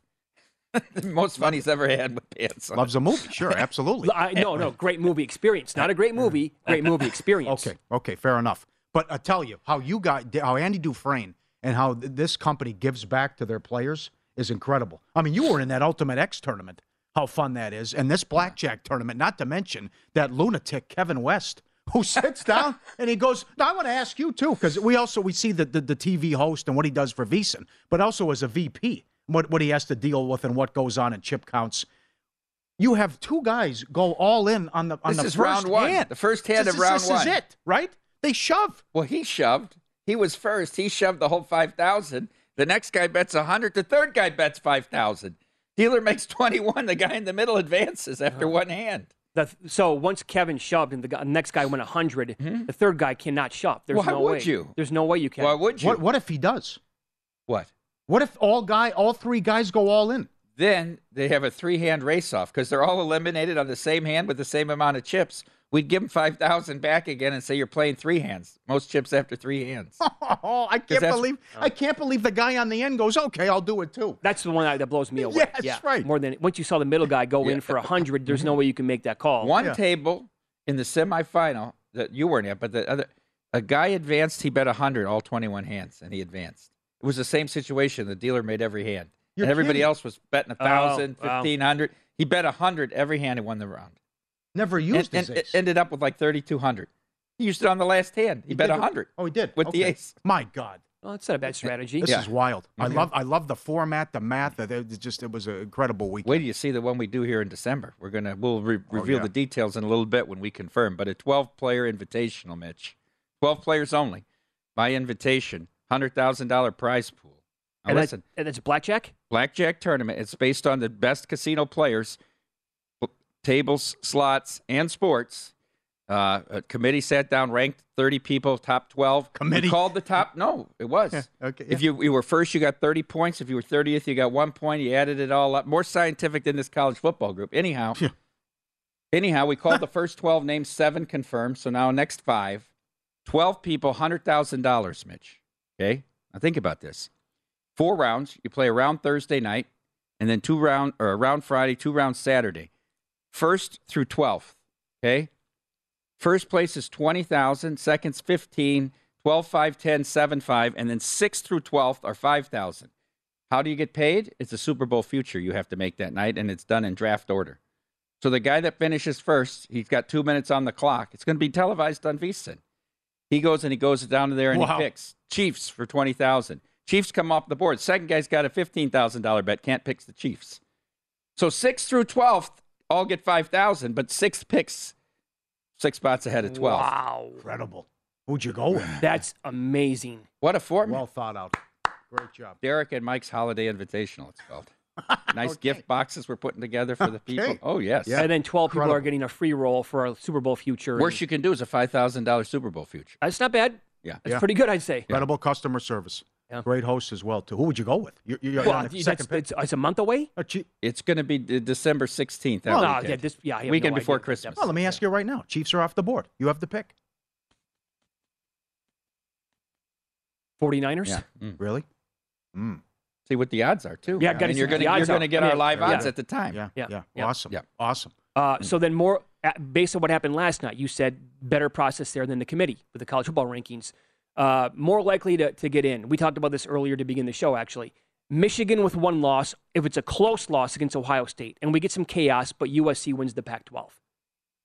The most fun he's ever had with pants on. Loves a movie, sure, absolutely. I, no, no, great movie experience. Not a great movie, great movie experience. Okay, okay, fair enough. But I tell you how you got how Andy Dufresne and how this company gives back to their players is incredible. I mean, you were in that Ultimate X tournament. How fun that is. And this blackjack tournament, not to mention that lunatic Kevin West, who sits down and he goes, now I want to ask you too, because we also, we see the, the, the T V host and what he does for VSiN, but also as a V P, what, what he has to deal with and what goes on in chip counts. You have two guys go all in on the, on this the is first round one. hand. The first hand this of is, round this one. This is it, right? They shove. Well, he shoved. He was first. He shoved the whole five thousand. The next guy bets one hundred. The third guy bets five thousand. Dealer makes twenty-one. The guy in the middle advances after one hand. The, so once Kevin shoved and the, guy, the next guy went one hundred, mm-hmm. the third guy cannot shove. There's Why no would way. you? There's no way you can. Why would you? What, what if he does? What? What if all guy, all three guys go all in? Then they have a three-hand race-off because they're all eliminated on the same hand with the same amount of chips. We'd give them five thousand back again and say you're playing three hands. Most chips after three hands. Oh, I can't believe uh, I can't believe the guy on the end goes, okay, I'll do it too. That's the one that, that blows me away. Yeah, that's yeah. right. More than once you saw the middle guy go yeah. in for one hundred, there's no way you can make that call. One yeah. table in the semifinal that you weren't at, but the other a guy advanced, he bet one hundred all twenty-one hands and he advanced. It was the same situation. The dealer made every hand. You're and everybody kidding. else was betting one thousand, oh, fifteen hundred. Wow. He bet one hundred every hand and won the round. Never used and, his and ace. Ended up with like thirty-two hundred. He used it on the last hand. He, he bet one hundred. It. Oh, he did. With okay. the ace. My God. Well, that's not a bad strategy. This yeah. is wild. Mm-hmm. I love I love the format, the math. It just it was an incredible weekend. Wait till you see the one we do here in December. We're gonna we'll re- reveal oh, yeah. the details in a little bit when we confirm. But a twelve-player invitational, Mitch, twelve players only. By invitation, one hundred thousand dollars prize pool. Now, and listen, that, and it's a blackjack. Blackjack tournament. It's based on the best casino players, tables, slots, and sports. Uh, a committee sat down, ranked thirty people, top twelve. Committee? We called the top. No, it was. Yeah, okay, yeah. If you, you were first, you got thirty points. If you were thirtieth, you got one point. You added it all up. More scientific than this college football group. Anyhow, yeah. anyhow, we called the first twelve names, seven confirmed. So now next five. twelve people, one hundred thousand dollars, Mitch. Okay? Now think about this. Four rounds. You play a round Thursday night, and then two round, or a round Friday, two rounds Saturday. First through twelfth. Okay? First place is twenty thousand, second's fifteen, twelve, five, ten, seven, five, and then sixth through twelfth are five thousand. How do you get paid? It's a Super Bowl future you have to make that night, and it's done in draft order. So the guy that finishes first, he's got two minutes on the clock. It's going to be televised on VSiN. He goes and he goes down to there and wow. he picks Chiefs for twenty thousand. Chiefs come off the board. Second guy's got a fifteen thousand dollars bet, can't pick the Chiefs. So sixth through twelfth all get five thousand, but sixth picks six spots ahead of twelve. Wow. Incredible. Who'd you go with? That's amazing. What a format. Well thought out. Great job. Derek and Mike's Holiday Invitational, it's called. Nice okay. gift boxes we're putting together for okay. the people. Oh, yes. Yeah. And then twelve Incredible. people are getting a free roll for a Super Bowl future. Worst and... you can do is a five thousand dollars Super Bowl future. That's not bad. Yeah. That's yeah. pretty good, I'd say. Incredible yeah. customer service. Yeah. Great hosts as well, too. Who would you go with? You're, you're well, on second pick. It's, it's a month away? It's going to be December sixteenth. Well, no, yeah, this, yeah, weekend no before Christmas. Well, let me ask yeah. you right now. Chiefs are off the board. You have the pick. forty-niners? Yeah. Mm. Really? Mm. See what the odds are, too. Yeah, yeah. I mean, you're going to get our live yeah. odds yeah. at the time. Yeah, yeah, yeah. yeah. Awesome. Yeah. Awesome. Uh, mm. So then more, based on what happened last night, you said better process there than the committee with the college football rankings. Uh, more likely to, to get in. We talked about this earlier to begin the show, actually. Michigan with one loss, if it's a close loss against Ohio State, and we get some chaos, but U S C wins the Pac twelve.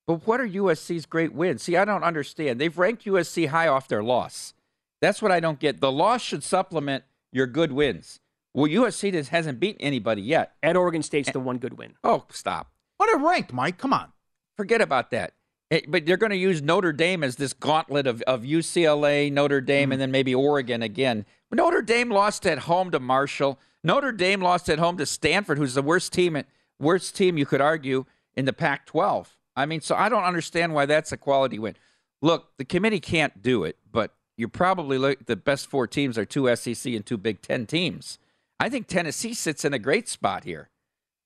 But what are U S C's great wins? See, I don't understand. They've ranked U S C high off their loss. That's what I don't get. The loss should supplement your good wins. Well, U S C just hasn't beaten anybody yet. At Oregon State's and, the one good win. Oh, stop. What a rank, Mike. Come on. Forget about that. It, but they're going to use Notre Dame as this gauntlet of, of U C L A, Notre Dame, mm. and then maybe Oregon again. But Notre Dame lost at home to Marshall. Notre Dame lost at home to Stanford, who's the worst team, at, worst team you could argue, in the Pac twelve. I mean, so I don't understand why that's a quality win. Look, the committee can't do it, but you're probably look, the best four teams are two S E C and two Big Ten teams. I think Tennessee sits in a great spot here.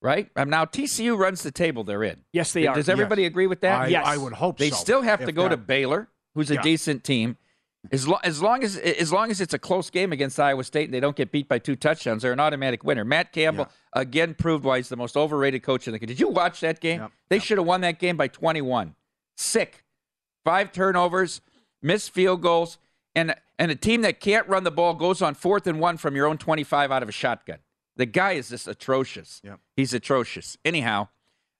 Right? Um, now, T C U runs the table they're in. Yes, they are. Does everybody yes. agree with that? I, yes. I would hope they so. They still have to go not. to Baylor, who's a yeah. decent team. As, lo- as, long as, as long as it's a close game against Iowa State and they don't get beat by two touchdowns, they're an automatic winner. Matt Campbell, yeah. again, proved why he's the most overrated coach in the country. Did you watch that game? Yep. They yep. should have won that game by twenty-one. Sick. Five turnovers, missed field goals, and, and a team that can't run the ball goes on fourth and one from your own twenty-five out of a shotgun. The guy is just atrocious. Yep. He's atrocious. Anyhow,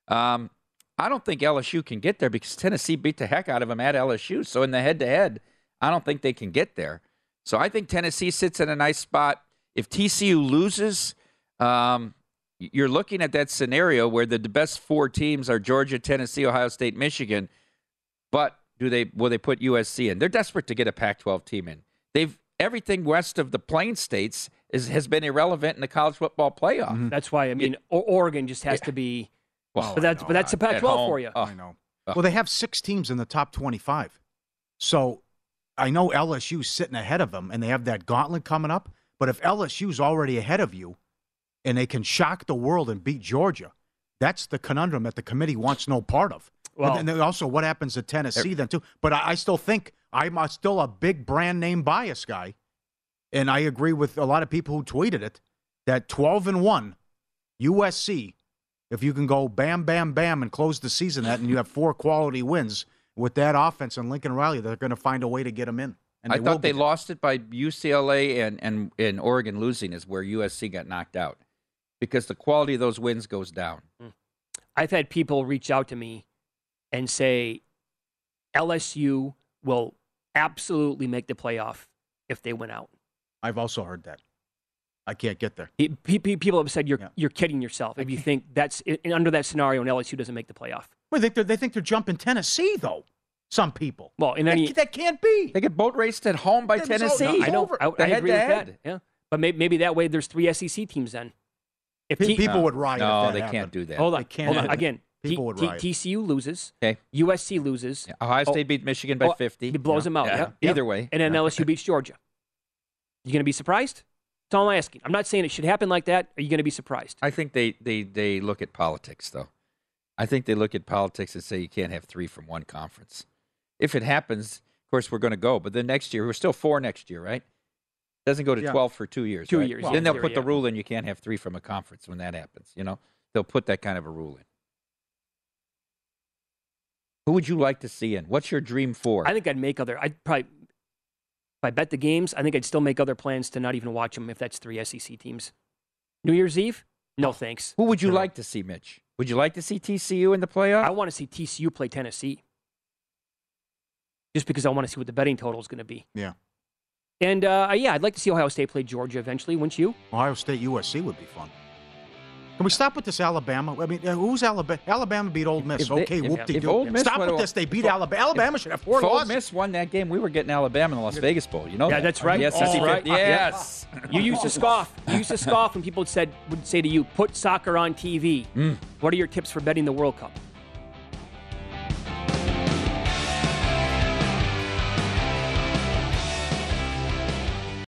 um, I don't think L S U can get there because Tennessee beat the heck out of them at L S U. So in the head-to-head, I don't think they can get there. So I think Tennessee sits in a nice spot. If T C U loses, um, you're looking at that scenario where the best four teams are Georgia, Tennessee, Ohio State, Michigan. But do they will they put U S C in? They're desperate to get a Pac twelve team in. They've everything west of the Plain States is, has been irrelevant in the college football playoff. Mm-hmm. That's why, I mean, it, Oregon just has yeah. to be. Well, but that's, but that's the Pac twelve home, for you. Oh, I know. Oh. Well, they have six teams in the top twenty-five. So I know L S U's sitting ahead of them, and they have that gauntlet coming up. But if L S U's already ahead of you, and they can shock the world and beat Georgia, that's the conundrum that the committee wants no part of. Well, and then also, what happens to Tennessee then, too? But I, I still think I'm a, still a big brand-name bias guy. And I agree with a lot of people who tweeted it, that twelve and one, U S C, if you can go bam, bam, bam, and close the season that, and you have four quality wins with that offense and Lincoln Riley, they're going to find a way to get them in. And I they thought they in. lost it by U C L A and, and, and Oregon losing is where U S C got knocked out because the quality of those wins goes down. I've had people reach out to me and say L S U will absolutely make the playoff if they win out. I've also heard that. I can't get there. It, pe- pe- people have said you're yeah. you're kidding yourself if you think that's – under that scenario and L S U doesn't make the playoff. Well, they think they're, they think they're jumping Tennessee, though. Some people. Well, and any, that, that can't be. They get boat raced at home by Tennessee. No, I don't. I, I agree with that. Yeah, but maybe, maybe that way there's three S E C teams then. If P- te- people no. would riot. No, if that they happened. Can't do that. Hold on, can't hold on. Again, people t- would riot. T- T C U loses. Okay. U S C loses. Yeah. Ohio State oh, beat Michigan by oh, fifty. It blows yeah. them out. Yeah. Yeah. Yeah. Either way. And then yeah. L S U beats Georgia. You gonna be surprised? That's all I'm asking. I'm not saying it should happen like that. Are you gonna be surprised? I think they they they look at politics though. I think they look at politics and say you can't have three from one conference. If it happens, of course, we're going to go. But then next year, we're still four next year, right? Doesn't go to yeah. twelve for two years. Two right? years. Well, then they'll put the yeah. rule in you can't have three from a conference when that happens. You know, they'll put that kind of a rule in. Who would you like to see in? What's your dream four? I think I'd make other. I'd probably, if I bet the games, I think I'd still make other plans to not even watch them if that's three S E C teams. New Year's Eve? No thanks. Who would you no. like to see, Mitch? Would you like to see T C U in the playoff? I want to see T C U play Tennessee. Just because I want to see what the betting total is going to be. Yeah. And, uh, yeah, I'd like to see Ohio State play Georgia eventually, wouldn't you? Ohio State U S C would be fun. Can we stop with this Alabama? I mean, who's Alabama? Alabama beat Ole Miss. If okay, they, whoop-de-doo. If, if Ole Miss stop with this. They beat if, Alabama. Alabama if, should have four if losses. Ole Miss won that game. We were getting Alabama in the Las Vegas Bowl. You know yeah, that? That's right. Yes, oh, that's right. Yes. You used to scoff. You used to scoff when people said would say to you, put soccer on T V. Mm. What are your tips for betting the World Cup?